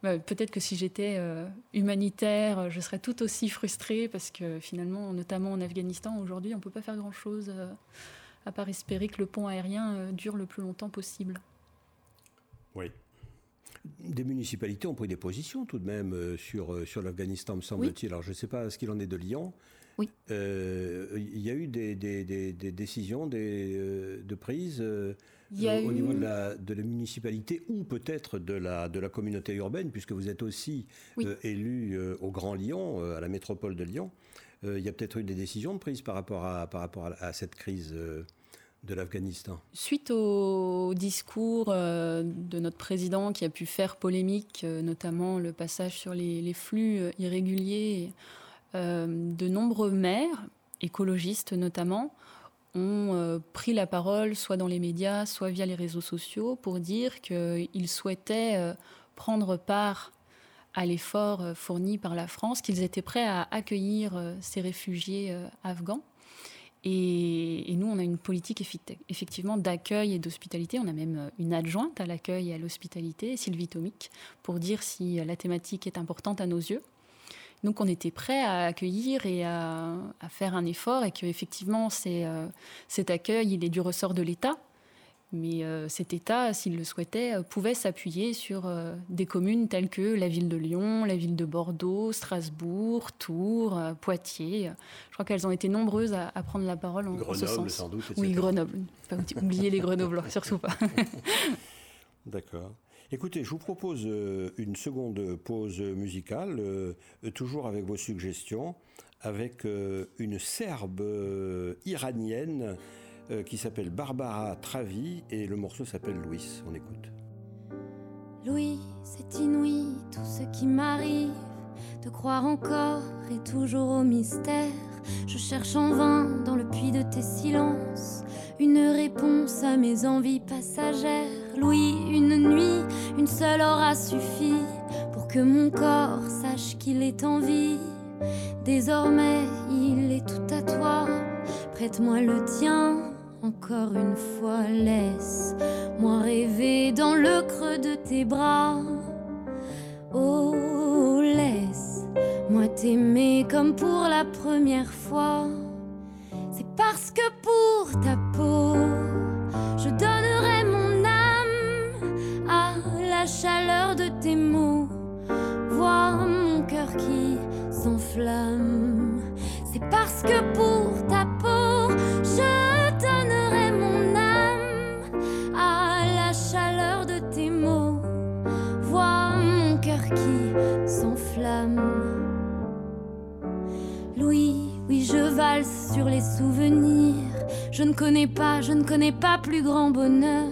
bah, peut-être que si j'étais euh, humanitaire, je serais tout aussi frustrée, parce que finalement, notamment en Afghanistan, aujourd'hui, on ne peut pas faire grand-chose euh, à part espérer que le pont aérien euh, dure le plus longtemps possible. Oui. Des municipalités ont pris des positions tout de même euh, sur, euh, sur l'Afghanistan, me semble-t-il. Oui. Alors, je ne sais pas ce qu'il en est de Lyon. Oui. Il euh, y a eu des, des, des, des décisions des, euh, de prise euh, euh, eu... au niveau de la, de la municipalité, ou peut-être de la, de la communauté urbaine, puisque vous êtes aussi oui. euh, élu euh, au Grand Lyon, euh, à la métropole de Lyon. Il euh, y a peut-être eu des décisions de prise par rapport à, par rapport à, à cette crise euh, de l'Afghanistan. Suite au discours euh, de notre président qui a pu faire polémique, euh, notamment le passage sur les, les flux euh, irréguliers... Euh, de nombreux maires, écologistes notamment, ont euh, pris la parole soit dans les médias, soit via les réseaux sociaux, pour dire qu'ils souhaitaient euh, prendre part à l'effort euh, fourni par la France, qu'ils étaient prêts à accueillir euh, ces réfugiés euh, afghans. Et, et nous, on a une politique effi- effectivement d'accueil et d'hospitalité. On a même une adjointe à l'accueil et à l'hospitalité, Sylvie Tomic, pour dire si la thématique est importante à nos yeux. Donc, on était prêts à accueillir et à, à faire un effort, et qu'effectivement, c'est, euh, cet accueil, il est du ressort de l'État. Mais euh, cet État, s'il le souhaitait, euh, pouvait s'appuyer sur euh, des communes telles que la ville de Lyon, la ville de Bordeaux, Strasbourg, Tours, euh, Poitiers. Je crois qu'elles ont été nombreuses à, à prendre la parole en, en ce sens. Grenoble, sans doute. Oui, Grenoble. Pas oublier les Grenoblois, surtout pas. D'accord. Écoutez, je vous propose une seconde pause musicale, toujours avec vos suggestions, avec une Serbe iranienne qui s'appelle Barbara Travi, et le morceau s'appelle Louis. On écoute. Louis, c'est inouï, tout ce qui m'arrive, de croire encore et toujours au mystère. Je cherche en vain dans le puits de tes silences une réponse à mes envies passagères. Louis, une nuit, une seule aura suffi pour que mon corps sache qu'il est en vie. Désormais, il est tout à toi. Prête-moi le tien, encore une fois, laisse-moi rêver dans le creux de tes bras. Oh, laisse-moi t'aimer comme pour la première fois. C'est parce que pour ta peau, je donnerai mon âme à la chaleur de tes mots. Vois mon cœur qui s'enflamme. C'est parce que pour ta peau, je donnerai mon âme à la chaleur de tes mots. Vois mon cœur qui valse sur les souvenirs. Je ne connais pas, je ne connais pas plus grand bonheur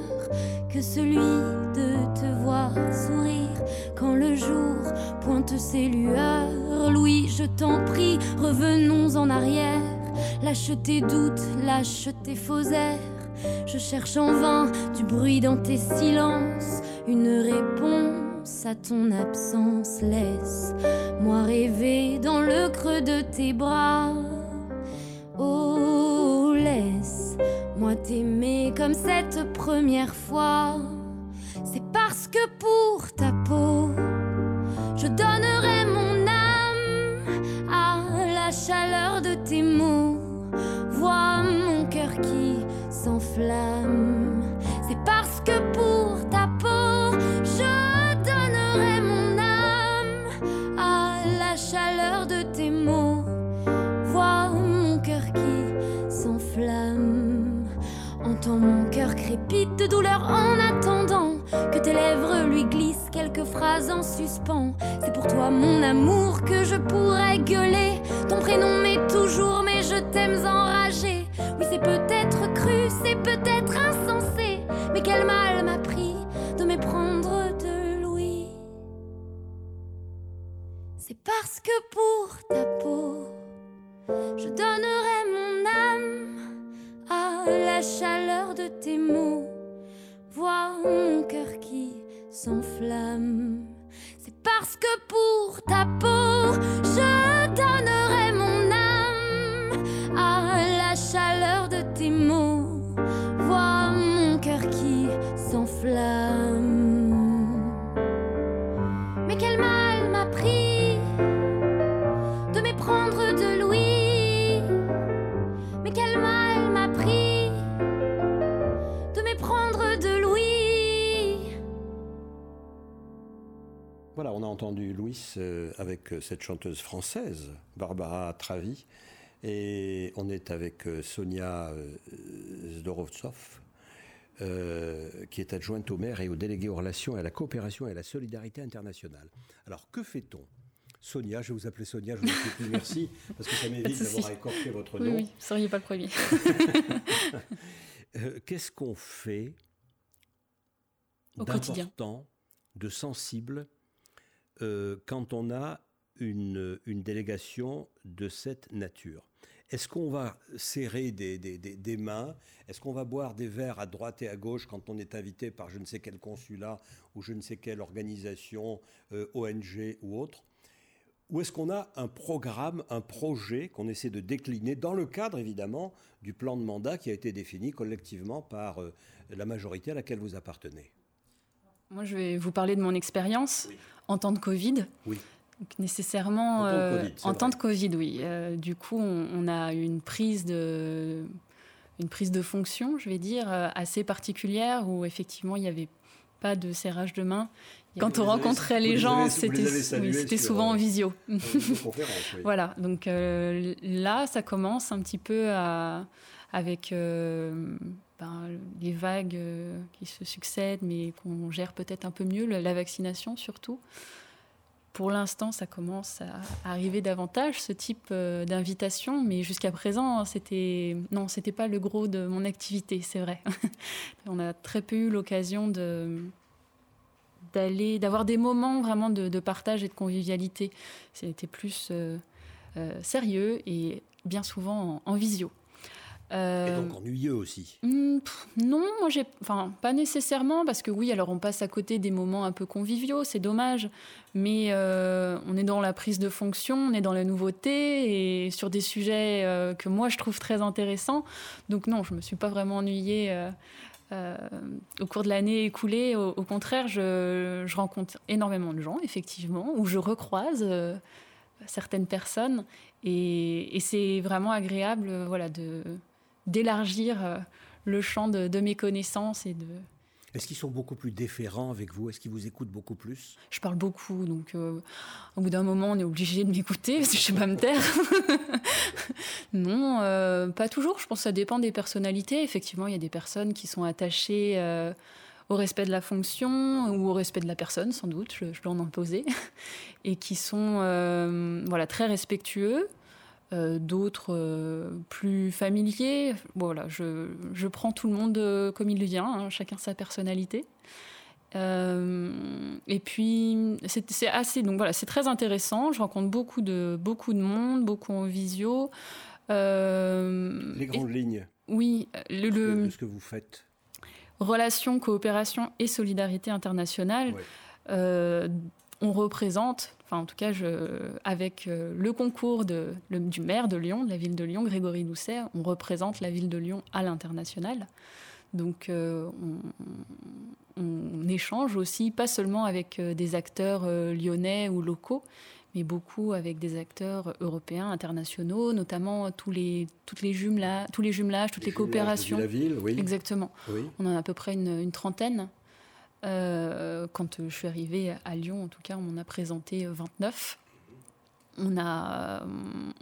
que celui de te voir sourire quand le jour pointe ses lueurs. Louis, je t'en prie, revenons en arrière. Lâche tes doutes, lâche tes faux airs. Je cherche en vain du bruit dans tes silences, une réponse à ton absence. Laisse-moi rêver dans le creux de tes bras. Oh, laisse-moi t'aimer comme cette première fois. C'est parce que pour ta peau, je donnerai mon âme à la chaleur de tes mots. Vois mon cœur qui s'enflamme. C'est parce que pour ta peau, je donnerai mon âme à la chaleur de tes mots. Vois mon cœur qui s'enflamme. Entends mon cœur crépite de douleur en attendant que tes lèvres lui glissent quelques phrases en suspens. C'est pour toi, mon amour, que je pourrais gueuler ton prénom, mais toujours mes je t'aime enragé. Oui, c'est peut-être cru, c'est peut-être insensé, mais quel mal m'a pris de méprendre de Louis. C'est parce que pour ta peau, je donnerai mon âme à la chaleur de tes mots. Vois mon cœur qui s'enflamme. C'est parce que pour ta peau, je donnerai mon âme à la chaleur de tes mots. Vois mon cœur qui s'enflamme. Mais quel mal m'a pris de méprendre de Louis. Mais quel mal m'a pris de méprendre de Louis. Voilà, on a entendu Louis avec cette chanteuse française, Barbara Travi. Et on est avec Sonia Zdorovtzoff, euh, qui est adjointe au maire et au délégué aux relations et à la coopération et à la solidarité internationale. Alors, que fait-on ? Sonia, je vais vous appeler Sonia, je vous dis plus merci, parce que ça m'évite d'avoir écorché votre nom. Oui, oui, vous ne seriez pas le premier. euh, qu'est-ce qu'on fait au d'important, quotidien, de sensible, euh, quand on a une, une délégation de cette nature ? Est-ce qu'on va serrer des, des, des, des mains ? Est-ce qu'on va boire des verres à droite et à gauche quand on est invité par je ne sais quel consulat ou je ne sais quelle organisation, euh, O N G ou autre ? Ou est-ce qu'on a un programme, un projet qu'on essaie de décliner dans le cadre, évidemment, du plan de mandat qui a été défini collectivement par euh, la majorité à laquelle vous appartenez ? Moi, je vais vous parler de mon expérience. Oui. En temps de Covid. Oui. Donc nécessairement, en temps de Covid, euh, en temps de COVID oui. Euh, du coup, on, on a une prise de, une prise de fonction, je vais dire, assez particulière, où effectivement, il n'y avait pas de serrage de main. Quand on rencontrait les gens, c'était, c'était souvent en visio. Oui. Voilà, donc euh, là, ça commence un petit peu à, avec euh, ben, les vagues euh, qui se succèdent, mais qu'on gère peut-être un peu mieux, la vaccination surtout. Pour l'instant, ça commence à arriver davantage, ce type euh, d'invitation. Mais jusqu'à présent, c'était... Non, c'était pas le gros de mon activité, c'est vrai. On a très peu eu l'occasion de... d'aller... d'avoir des moments vraiment de, de partage et de convivialité. C'était plus euh, euh, sérieux et bien souvent en, en visio. Euh, et donc ennuyeux aussi. Non, moi j'ai, enfin pas nécessairement, parce que oui, alors on passe à côté des moments un peu conviviaux, c'est dommage, mais euh, on est dans la prise de fonction, on est dans la nouveauté et sur des sujets euh, que moi je trouve très intéressants. Donc non, je me suis pas vraiment ennuyée euh, euh, au cours de l'année écoulée. Au, au contraire, je, je rencontre énormément de gens, effectivement, où je recroise euh, certaines personnes et, et c'est vraiment agréable, euh, voilà, de d'élargir le champ de, de mes connaissances et de... Est-ce qu'ils sont beaucoup plus déférents avec vous ? Est-ce qu'ils vous écoutent beaucoup plus ? Je parle beaucoup, donc euh, au bout d'un moment, on est obligé de m'écouter, parce que je ne sais pas me taire. Non, euh, pas toujours. Je pense que ça dépend des personnalités. Effectivement, il y a des personnes qui sont attachées euh, au respect de la fonction ou au respect de la personne, sans doute, je, je dois en imposer, et qui sont euh, voilà, très respectueux. euh, d'autres euh, plus familiers. Voilà, je, je prends tout le monde euh, comme il vient, hein, chacun sa personnalité. Euh, et puis c'est, c'est assez, donc voilà, c'est très intéressant. Je rencontre beaucoup de beaucoup de monde, beaucoup en visio. Euh, Les grandes et, lignes. Oui, le, le de ce que vous faites. Relations, coopération et solidarité internationale. Ouais. Euh, on représente, enfin en tout cas je, avec le concours de, le, du maire de Lyon, de la ville de Lyon, Grégory Doucet, on représente la ville de Lyon à l'international. Donc euh, on, on échange aussi, pas seulement avec des acteurs euh, lyonnais ou locaux, mais beaucoup avec des acteurs européens, internationaux, notamment tous les, toutes les jumelages, tous les jumelages, toutes les, les coopérations. De la ville, oui. Exactement. Oui. On en a à peu près une, une trentaine. Euh, quand je suis arrivée à Lyon, en tout cas, on en a présenté vingt-neuf. On a,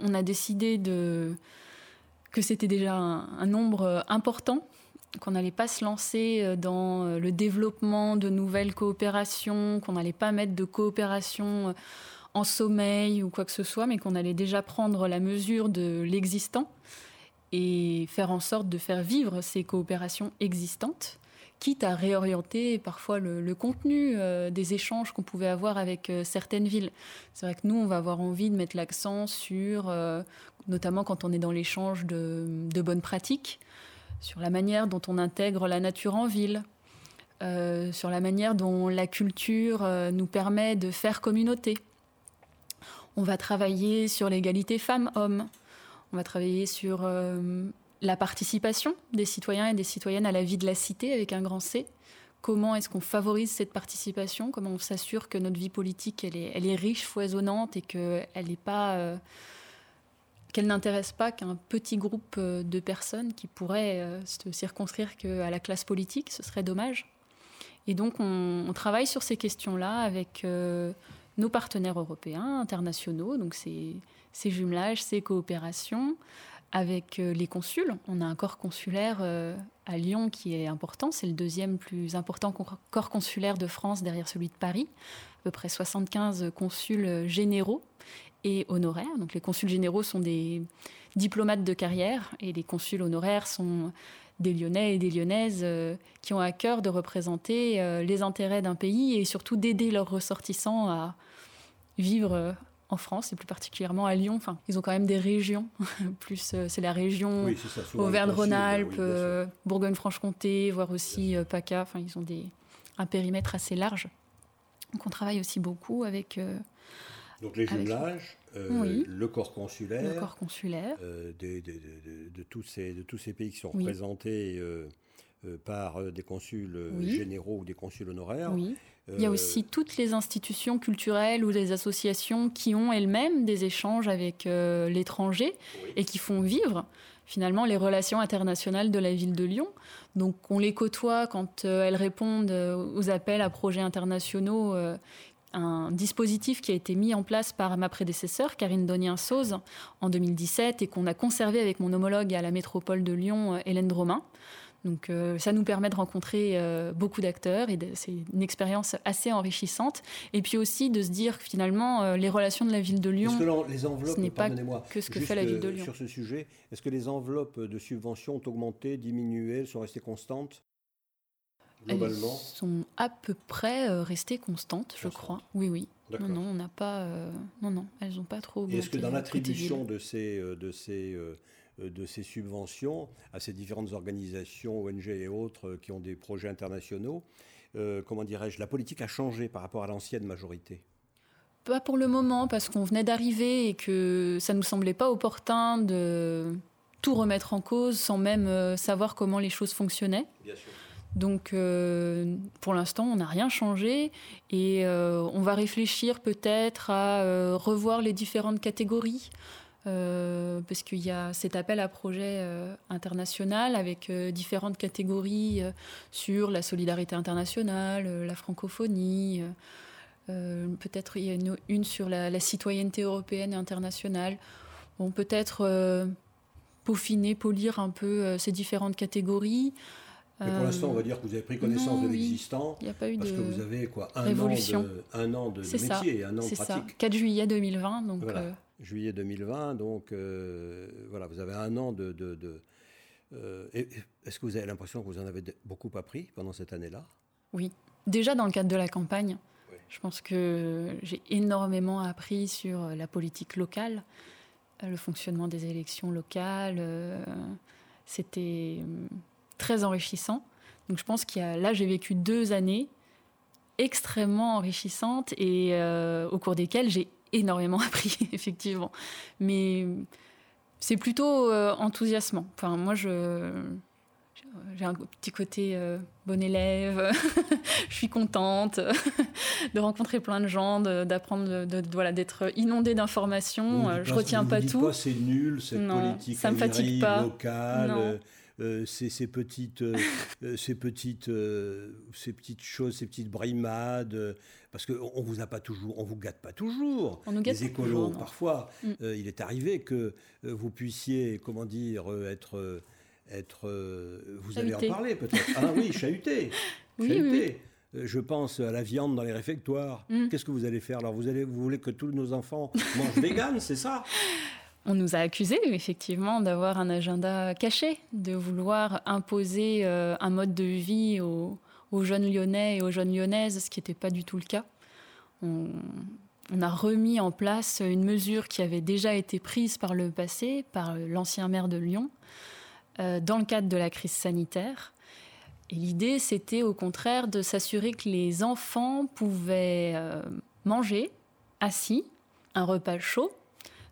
on a décidé de, que c'était déjà un, un nombre important, qu'on n'allait pas se lancer dans le développement de nouvelles coopérations, qu'on n'allait pas mettre de coopération en sommeil ou quoi que ce soit, mais qu'on allait déjà prendre la mesure de l'existant et faire en sorte de faire vivre ces coopérations existantes, quitte à réorienter parfois le, le contenu euh, des échanges qu'on pouvait avoir avec euh, certaines villes. C'est vrai que nous, on va avoir envie de mettre l'accent sur, euh, notamment quand on est dans l'échange de, de bonnes pratiques, sur la manière dont on intègre la nature en ville, euh, sur la manière dont la culture euh, nous permet de faire communauté. On va travailler sur l'égalité femmes-hommes. On va travailler sur euh, la participation des citoyens et des citoyennes à la vie de la cité, avec un grand C. Comment est-ce qu'on favorise cette participation ? Comment on s'assure que notre vie politique, elle est, elle est riche, foisonnante, et qu'elle n'est pas, euh, qu'elle n'intéresse pas qu'un petit groupe de personnes qui pourraient euh, se circonscrire qu'à la classe politique ? Ce serait dommage. Et donc, on, on travaille sur ces questions-là avec... Euh, nos partenaires européens, internationaux, donc ces, ces jumelages, ces coopérations, avec les consuls. On a un corps consulaire euh, à Lyon qui est important, c'est le deuxième plus important corps consulaire de France derrière celui de Paris, à peu près soixante-quinze consuls généraux et honoraires. Donc les consuls généraux sont des diplomates de carrière et les consuls honoraires sont des Lyonnais et des Lyonnaises euh, qui ont à cœur de représenter euh, les intérêts d'un pays et surtout d'aider leurs ressortissants à vivre euh, en France et plus particulièrement à Lyon. Enfin, ils ont quand même des régions, plus euh, c'est la région oui, c'est ça, Auvergne-Rhône-Alpes, oui, euh, Bourgogne-Franche-Comté, voire aussi euh, PACA. Enfin, ils ont des, un périmètre assez large. Donc on travaille aussi beaucoup avec... Euh, Donc les jumelages, euh, oui. le corps consulaire, le corps consulaire. Euh, de, de, de, de, tous ces, de tous ces pays qui sont oui. représentés euh, euh, par des consuls oui. généraux ou des consuls honoraires. Oui. Euh, Il y a aussi toutes les institutions culturelles ou les associations qui ont elles-mêmes des échanges avec euh, l'étranger oui. et qui font vivre finalement les relations internationales de la ville de Lyon. Donc on les côtoie quand euh, elles répondent aux appels à projets internationaux euh, un dispositif qui a été mis en place par ma prédécesseure, Karine Donien-Sauze, en deux mille dix-sept, et qu'on a conservé avec mon homologue à la métropole de Lyon, Hélène Dromain. Donc euh, ça nous permet de rencontrer euh, beaucoup d'acteurs, et de, c'est une expérience assez enrichissante. Et puis aussi de se dire que finalement, euh, les relations de la ville de Lyon, les enveloppes, ce n'est pas que ce que fait la ville de Lyon. Sur ce sujet, est-ce que les enveloppes de subventions ont augmenté, diminué, elles sont restées constantes ? Elles sont à peu près euh, restées constantes, je Constante. crois. Oui, oui. D'accord. Non, non, on n'a pas. Euh, non, non, elles n'ont pas trop. Et est-ce que dans l'attribution de ces, de ces, de ces subventions à ces différentes organisations, O N G et autres, qui ont des projets internationaux, euh, comment dirais-je, la politique a changé par rapport à l'ancienne majorité ? Pas pour le moment, parce qu'on venait d'arriver et que ça ne nous semblait pas opportun de tout remettre en cause sans même savoir comment les choses fonctionnaient. Bien sûr. Donc, euh, pour l'instant, on n'a rien changé et euh, on va réfléchir peut-être à euh, revoir les différentes catégories euh, parce qu'il y a cet appel à projet euh, international avec euh, différentes catégories euh, sur la solidarité internationale, euh, la francophonie, euh, peut-être il y a une, une sur la, la citoyenneté européenne et internationale. Bon, peut-être euh, peaufiner, polir un peu euh, ces différentes catégories. Mais pour l'instant, on va dire que vous avez pris connaissance non, de l'existant, oui. parce de que vous avez quoi, un, an de, un an de, de métier, ça. un an de c'est pratique. C'est ça, quatre juillet deux mille vingt, donc voilà. euh, juillet deux mille vingt, donc euh, voilà, vous avez un an de... de, de euh, est-ce que vous avez l'impression que vous en avez beaucoup appris pendant cette année-là ? Oui, déjà dans le cadre de la campagne. Oui. Je pense que j'ai énormément appris sur la politique locale, le fonctionnement des élections locales. Euh, c'était très enrichissant. Donc je pense qu'il y a, là, j'ai vécu deux années extrêmement enrichissantes et euh, au cours desquelles j'ai énormément appris, effectivement. Mais c'est plutôt euh, enthousiasmant. Enfin, moi, je, j'ai un petit côté euh, bon élève. Je suis contente de rencontrer plein de gens, de, d'apprendre, de, de, de, voilà, d'être inondée d'informations. Euh, je retiens pas tout. Pas, c'est nul, cette non, politique ça me fatigue pas. Locale. Euh, ces, ces petites, euh, ces petites, euh, ces petites choses, ces petites brimades, euh, parce que on vous a pas toujours, on vous gâte pas toujours. On nous gâte les écolos toujours, parfois. Mm. Euh, il est arrivé que euh, vous puissiez, comment dire, être, euh, être, euh, vous chahuté. Allez en parler peut-être. Ah oui, chahuté, oui, chahuté. Oui, oui. Je pense à la viande dans les réfectoires. Mm. Qu'est-ce que vous allez faire alors? Vous allez, vous voulez que tous nos enfants mangent vegan, c'est ça? On nous a accusés, effectivement, d'avoir un agenda caché, de vouloir imposer euh, un mode de vie aux, aux jeunes Lyonnais et aux jeunes Lyonnaises, ce qui n'était pas du tout le cas. On, on a remis en place une mesure qui avait déjà été prise par le passé, par l'ancien maire de Lyon, euh, dans le cadre de la crise sanitaire. Et l'idée, c'était au contraire de s'assurer que les enfants pouvaient euh, manger, assis, un repas chaud,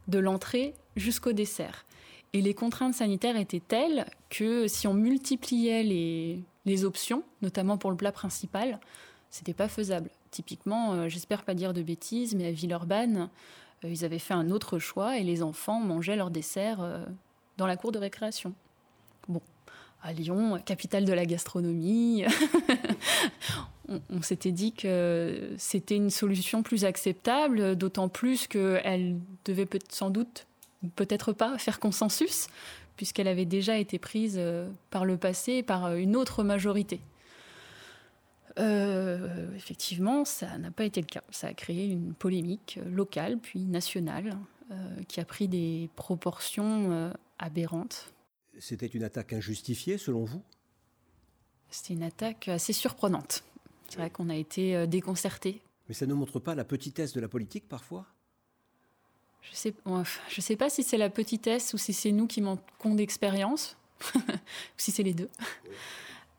de l'entrée jusqu'au dessert. Et les contraintes sanitaires étaient telles que si on multipliait les, les options, notamment pour le plat principal, c'était pas faisable. Typiquement, euh, j'espère pas dire de bêtises, mais à Villeurbanne, euh, ils avaient fait un autre choix et les enfants mangeaient leur dessert euh, dans la cour de récréation. Bon, à Lyon, capitale de la gastronomie, on, on s'était dit que c'était une solution plus acceptable, d'autant plus qu'elle devait peut- sans doute, peut-être pas, faire consensus, puisqu'elle avait déjà été prise par le passé, par une autre majorité. Euh, effectivement, ça n'a pas été le cas. Ça a créé une polémique locale, puis nationale, euh, qui a pris des proportions euh, aberrantes. C'était une attaque injustifiée, selon vous ? C'était une attaque assez surprenante. C'est vrai qu'on a été déconcertés. Mais ça ne montre pas la petitesse de la politique, parfois ? Je sais, je sais pas si c'est la petitesse ou si c'est nous qui manquons d'expérience, ou si c'est les deux.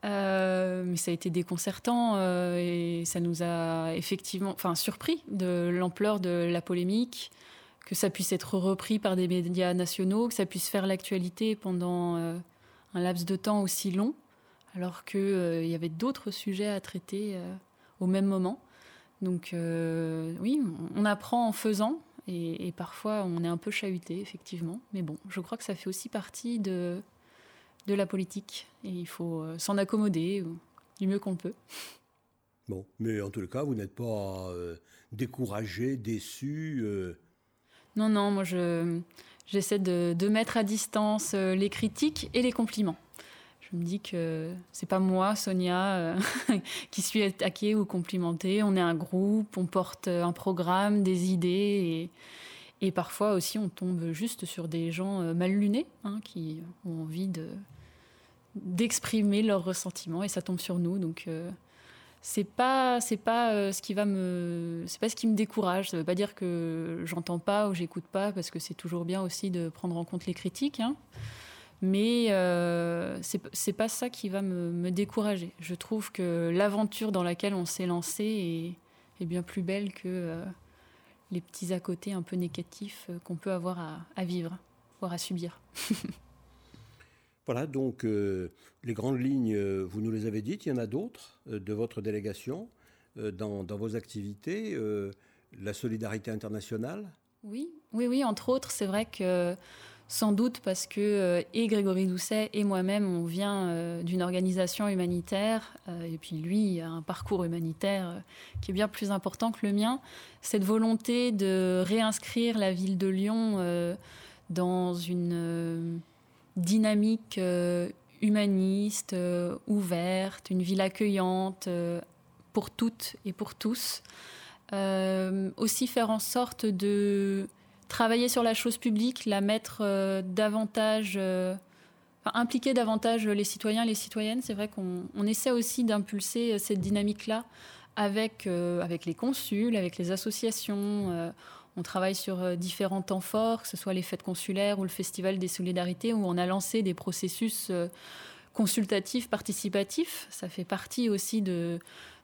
Euh, mais ça a été déconcertant euh, et ça nous a effectivement enfin, surpris de l'ampleur de la polémique, que ça puisse être repris par des médias nationaux, que ça puisse faire l'actualité pendant euh, un laps de temps aussi long, alors qu'il euh, y avait d'autres sujets à traiter euh, au même moment. Donc euh, oui, on apprend en faisant, et, et parfois on est un peu chahuté, effectivement. Mais bon, je crois que ça fait aussi partie de, de la politique, et il faut euh, s'en accommoder ou, du mieux qu'on peut. Bon, mais en tout cas, vous n'êtes pas euh, découragé, déçu euh... Non, non, moi, je, j'essaie de, de mettre à distance les critiques et les compliments. Je me dis que c'est pas moi, Sonia, euh, qui suis attaquée ou complimentée. On est un groupe, on porte un programme, des idées. Et, et parfois aussi, on tombe juste sur des gens mal lunés, hein, qui ont envie de, d'exprimer leurs ressentiments. Et ça tombe sur nous, donc... Euh, C'est pas, c'est pas euh, ce qui va me, c'est pas ce qui me décourage. Ça veut pas dire que j'entends pas ou j'écoute pas, parce que c'est toujours bien aussi de prendre en compte les critiques. Hein. Mais euh, c'est, c'est pas ça qui va me, me décourager. Je trouve que l'aventure dans laquelle on s'est lancé est, est bien plus belle que euh, les petits à côté un peu négatifs qu'on peut avoir à, à vivre, voire à subir. Voilà, donc euh, les grandes lignes, euh, vous nous les avez dites, il y en a d'autres euh, de votre délégation, euh, dans, dans vos activités, euh, la solidarité internationale. Oui, oui, oui, entre autres, c'est vrai que sans doute parce que euh, et Grégory Doucet et moi-même, on vient euh, d'une organisation humanitaire, euh, et puis lui a un parcours humanitaire euh, qui est bien plus important que le mien, cette volonté de réinscrire la ville de Lyon euh, dans une... Euh, dynamique euh, humaniste, euh, ouverte, une ville accueillante euh, pour toutes et pour tous. Euh, aussi faire en sorte de travailler sur la chose publique, la mettre euh, davantage, euh, enfin, impliquer davantage les citoyens et les citoyennes. C'est vrai qu'on on essaie aussi d'impulser cette dynamique-là avec, euh, avec les consuls, avec les associations. Euh, on travaille sur euh, différents temps forts, que ce soit les fêtes consulaires ou le Festival des Solidarités, où on a lancé des processus euh, consultatifs, participatifs. Ça fait partie aussi de,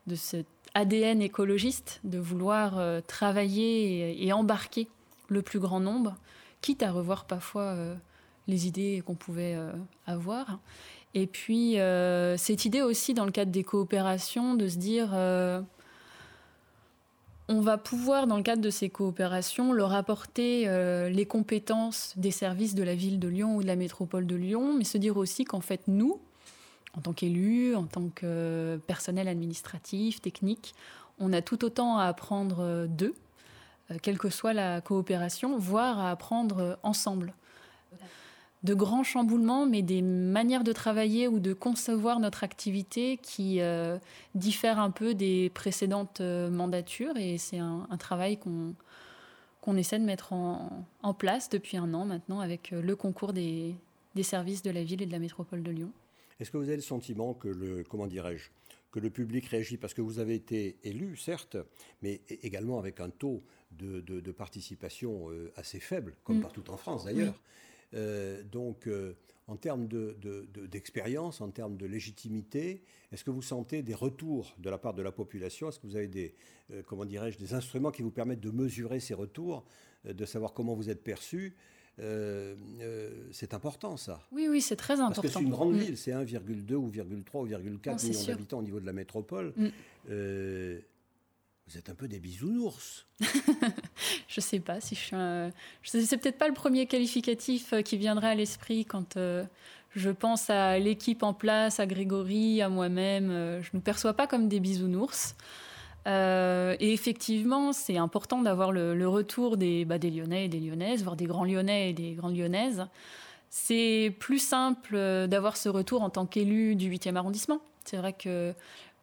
de cet A D N écologiste, de vouloir euh, travailler et, et embarquer le plus grand nombre, quitte à revoir parfois euh, les idées qu'on pouvait euh, avoir. Et puis, euh, cette idée aussi, dans le cadre des coopérations, de se dire euh, on va pouvoir, dans le cadre de ces coopérations, leur apporter euh, les compétences des services de la ville de Lyon ou de la métropole de Lyon, mais se dire aussi qu'en fait, nous, en tant qu'élus, en tant que euh, personnel administratif, technique, on a tout autant à apprendre euh, d'eux, quelle que soit la coopération, voire à apprendre ensemble. De grands chamboulements, mais des manières de travailler ou de concevoir notre activité qui euh, diffèrent un peu des précédentes euh, mandatures. Et c'est un, un travail qu'on, qu'on essaie de mettre en, en place depuis un an maintenant, avec le concours des, des services de la ville et de la métropole de Lyon. Est-ce que vous avez le sentiment que le... Comment dirais-je ? Que le public réagit, parce que vous avez été élu, certes, mais également avec un taux de, de, de participation assez faible, comme mmh. partout en France d'ailleurs. Oui. Euh, donc, euh, en termes de, de, de, d'expérience, en termes de légitimité, est-ce que vous sentez des retours de la part de la population ? Est-ce que vous avez des, euh, comment dirais-je, des instruments qui vous permettent de mesurer ces retours, euh, de savoir comment vous êtes perçus ? Euh, euh, c'est important, ça. Oui, oui, c'est très important. Parce que c'est une grande mmh. ville, c'est un virgule deux ou un virgule trois ou un virgule quatre millions sûr. d'habitants au niveau de la métropole. Mmh. Euh, vous êtes un peu des bisounours. Je sais pas si je suis un... je sais, c'est peut-être pas le premier qualificatif qui viendrait à l'esprit quand euh, je pense à l'équipe en place, à Grégory, à moi-même. Je ne nous perçois pas comme des bisounours. Euh, et effectivement, c'est important d'avoir le, le retour des, bah, des Lyonnais et des Lyonnaises, voire des grands Lyonnais et des grandes Lyonnaises. C'est plus simple d'avoir ce retour en tant qu'élu du huitième arrondissement. C'est vrai que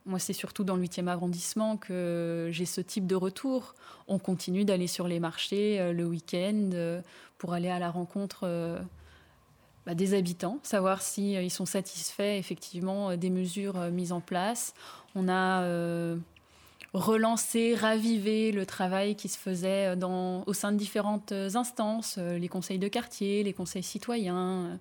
moi, c'est surtout dans le huitième arrondissement que j'ai ce type de retour. On continue d'aller sur les marchés le week-end pour aller à la rencontre bah, des habitants, savoir s'ils sont satisfaits effectivement des mesures mises en place. On a... Euh, relancer, raviver le travail qui se faisait dans, au sein de différentes instances, les conseils de quartier, les conseils citoyens,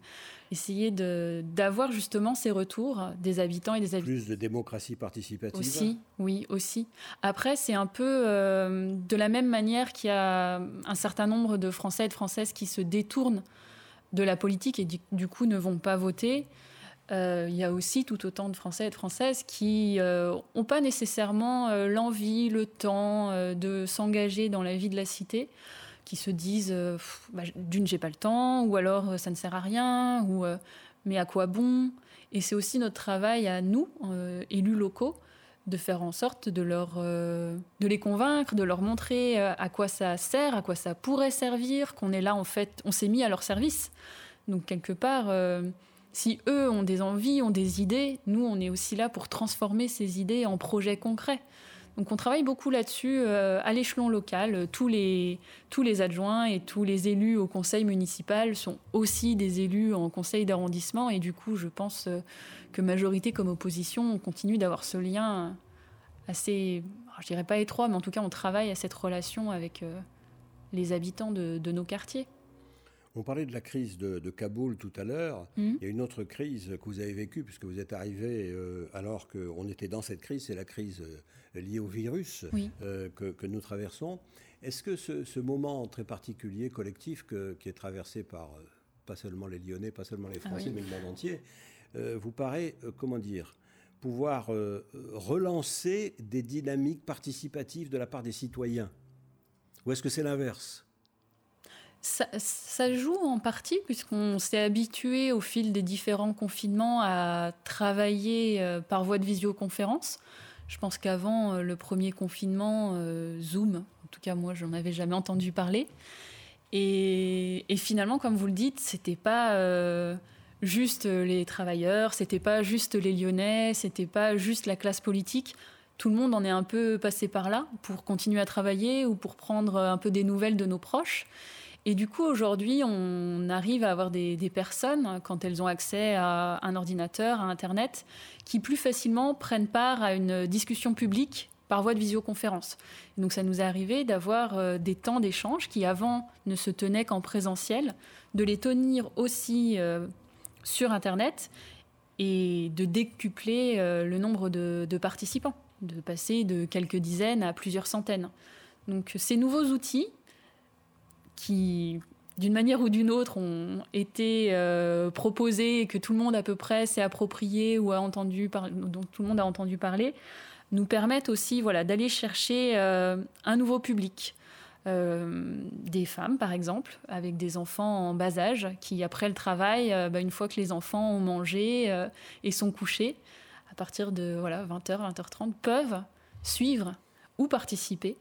essayer de, d'avoir justement ces retours des habitants et des habitants. Plus de démocratie participative. Aussi, oui, aussi. Après, c'est un peu euh, de la même manière qu'il y a un certain nombre de Français et de Françaises qui se détournent de la politique et du, du coup ne vont pas voter. Il euh, y a aussi tout autant de Français et de Françaises qui euh, n'ont pas nécessairement euh, l'envie, le temps euh, de s'engager dans la vie de la cité, qui se disent euh, pff, bah, d'une, j'ai pas le temps, ou alors euh, ça ne sert à rien, ou euh, mais à quoi bon ? Et c'est aussi notre travail à nous, euh, élus locaux, de faire en sorte de, leur, euh, de les convaincre, de leur montrer euh, à quoi ça sert, à quoi ça pourrait servir, qu'on est là en fait, on s'est mis à leur service. Donc quelque part... Euh, Si eux ont des envies, ont des idées, nous, on est aussi là pour transformer ces idées en projets concrets. Donc, on travaille beaucoup là-dessus euh, à l'échelon local. Tous les, tous les adjoints et tous les élus au conseil municipal sont aussi des élus en conseil d'arrondissement. Et du coup, je pense euh, que majorité comme opposition, on continue d'avoir ce lien assez, je dirais pas étroit, mais en tout cas, on travaille à cette relation avec euh, les habitants de, de nos quartiers. On parlait de la crise de, de Kaboul tout à l'heure. Mmh. Il y a une autre crise que vous avez vécue, puisque vous êtes arrivé euh, alors qu'on était dans cette crise, c'est la crise euh, liée au virus oui. euh, que, que nous traversons. Est-ce que ce, ce moment très particulier, collectif, que, qui est traversé par euh, pas seulement les Lyonnais, pas seulement les Français, ah oui. mais le monde entier, euh, vous paraît, euh, comment dire, pouvoir euh, relancer des dynamiques participatives de la part des citoyens ? Ou est-ce que c'est l'inverse ? Ça, ça joue en partie, puisqu'on s'est habitué au fil des différents confinements à travailler par voie de visioconférence. Je pense qu'avant le premier confinement, euh, Zoom, en tout cas moi, je n'en avais jamais entendu parler. Et, et finalement, comme vous le dites, ce n'était pas euh, juste les travailleurs, ce n'était pas juste les Lyonnais, ce n'était pas juste la classe politique. Tout le monde en est un peu passé par là pour continuer à travailler ou pour prendre un peu des nouvelles de nos proches. Et du coup, aujourd'hui, on arrive à avoir des, des personnes, quand elles ont accès à un ordinateur, à Internet, qui plus facilement prennent part à une discussion publique par voie de visioconférence. Et donc, ça nous est arrivé d'avoir des temps d'échange qui, avant, ne se tenaient qu'en présentiel, de les tenir aussi euh, sur Internet et de décupler euh, le nombre de, de participants, de passer de quelques dizaines à plusieurs centaines. Donc, ces nouveaux outils qui, d'une manière ou d'une autre, ont été euh, proposés et que tout le monde, à peu près, s'est approprié ou a entendu par... dont tout le monde a entendu parler, nous permettent aussi voilà, d'aller chercher euh, un nouveau public. Euh, des femmes, par exemple, avec des enfants en bas âge, qui, après le travail, euh, bah, une fois que les enfants ont mangé euh, et sont couchés, à partir de voilà, vingt heures, vingt heures trente, peuvent suivre ou participer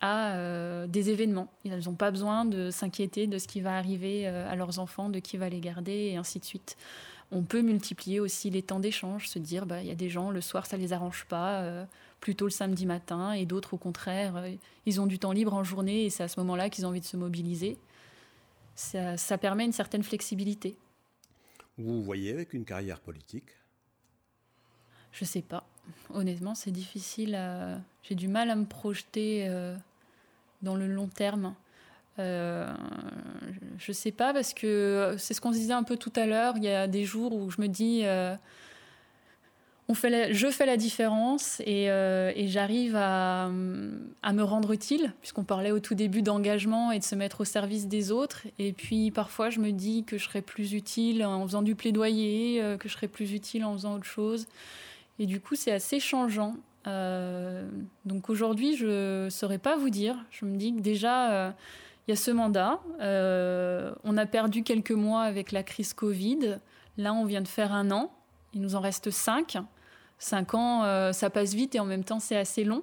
à euh, des événements. Elles n'ont pas besoin de s'inquiéter de ce qui va arriver euh, à leurs enfants, de qui va les garder, et ainsi de suite. On peut multiplier aussi les temps d'échange, se dire, bah, y a des gens, le soir, ça ne les arrange pas, euh, plutôt le samedi matin, et d'autres, au contraire, euh, ils ont du temps libre en journée, et c'est à ce moment-là qu'ils ont envie de se mobiliser. Ça, ça permet une certaine flexibilité. Vous vous voyez avec une carrière politique ? Je ne sais pas. Honnêtement, c'est difficile. À... J'ai du mal à me projeter... Euh... dans le long terme. Euh, je sais pas, parce que c'est ce qu'on se disait un peu tout à l'heure, il y a des jours où je me dis euh, on fait la, je fais la différence et, euh, et j'arrive à, à me rendre utile, puisqu'on parlait au tout début d'engagement et de se mettre au service des autres, et puis parfois je me dis que je serais plus utile en faisant du plaidoyer, que je serais plus utile en faisant autre chose, et du coup c'est assez changeant. Euh, donc aujourd'hui, je ne saurais pas vous dire. Je me dis que déjà, euh, y a ce mandat. Euh, on a perdu quelques mois avec la crise Covid. Là, on vient de faire un an. Il nous en reste cinq. Cinq ans, euh, ça passe vite et en même temps, c'est assez long.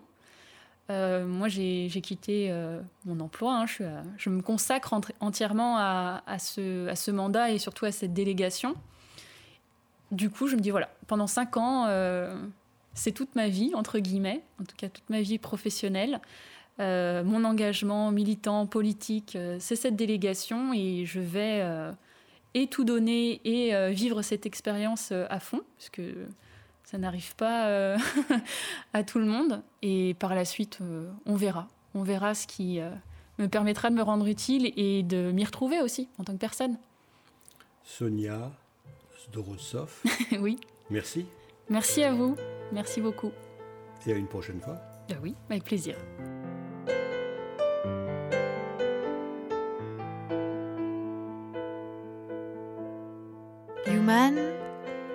Euh, moi, j'ai, j'ai quitté euh, mon emploi. Hein. Je, suis à, je me consacre en, entièrement à, à, ce, à ce mandat et surtout à cette délégation. Du coup, je me dis, voilà, pendant cinq ans... Euh, C'est toute ma vie, entre guillemets, en tout cas toute ma vie professionnelle. Euh, mon engagement militant, politique, euh, c'est cette délégation et je vais euh, et tout donner et euh, vivre cette expérience euh, à fond, parce que ça n'arrive pas euh, à tout le monde. Et par la suite, euh, on verra. On verra ce qui euh, me permettra de me rendre utile et de m'y retrouver aussi en tant que personne. Sonia Zdorovtzoff. Oui. Merci. Merci à vous. Merci beaucoup. Et à une prochaine fois. Ben oui, avec plaisir. U-MAN,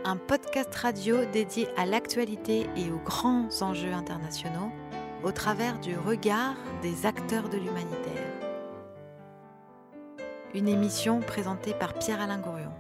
un podcast radio dédié à l'actualité et aux grands enjeux internationaux au travers du regard des acteurs de l'humanitaire. Une émission présentée par Pierre-Alain Gourion.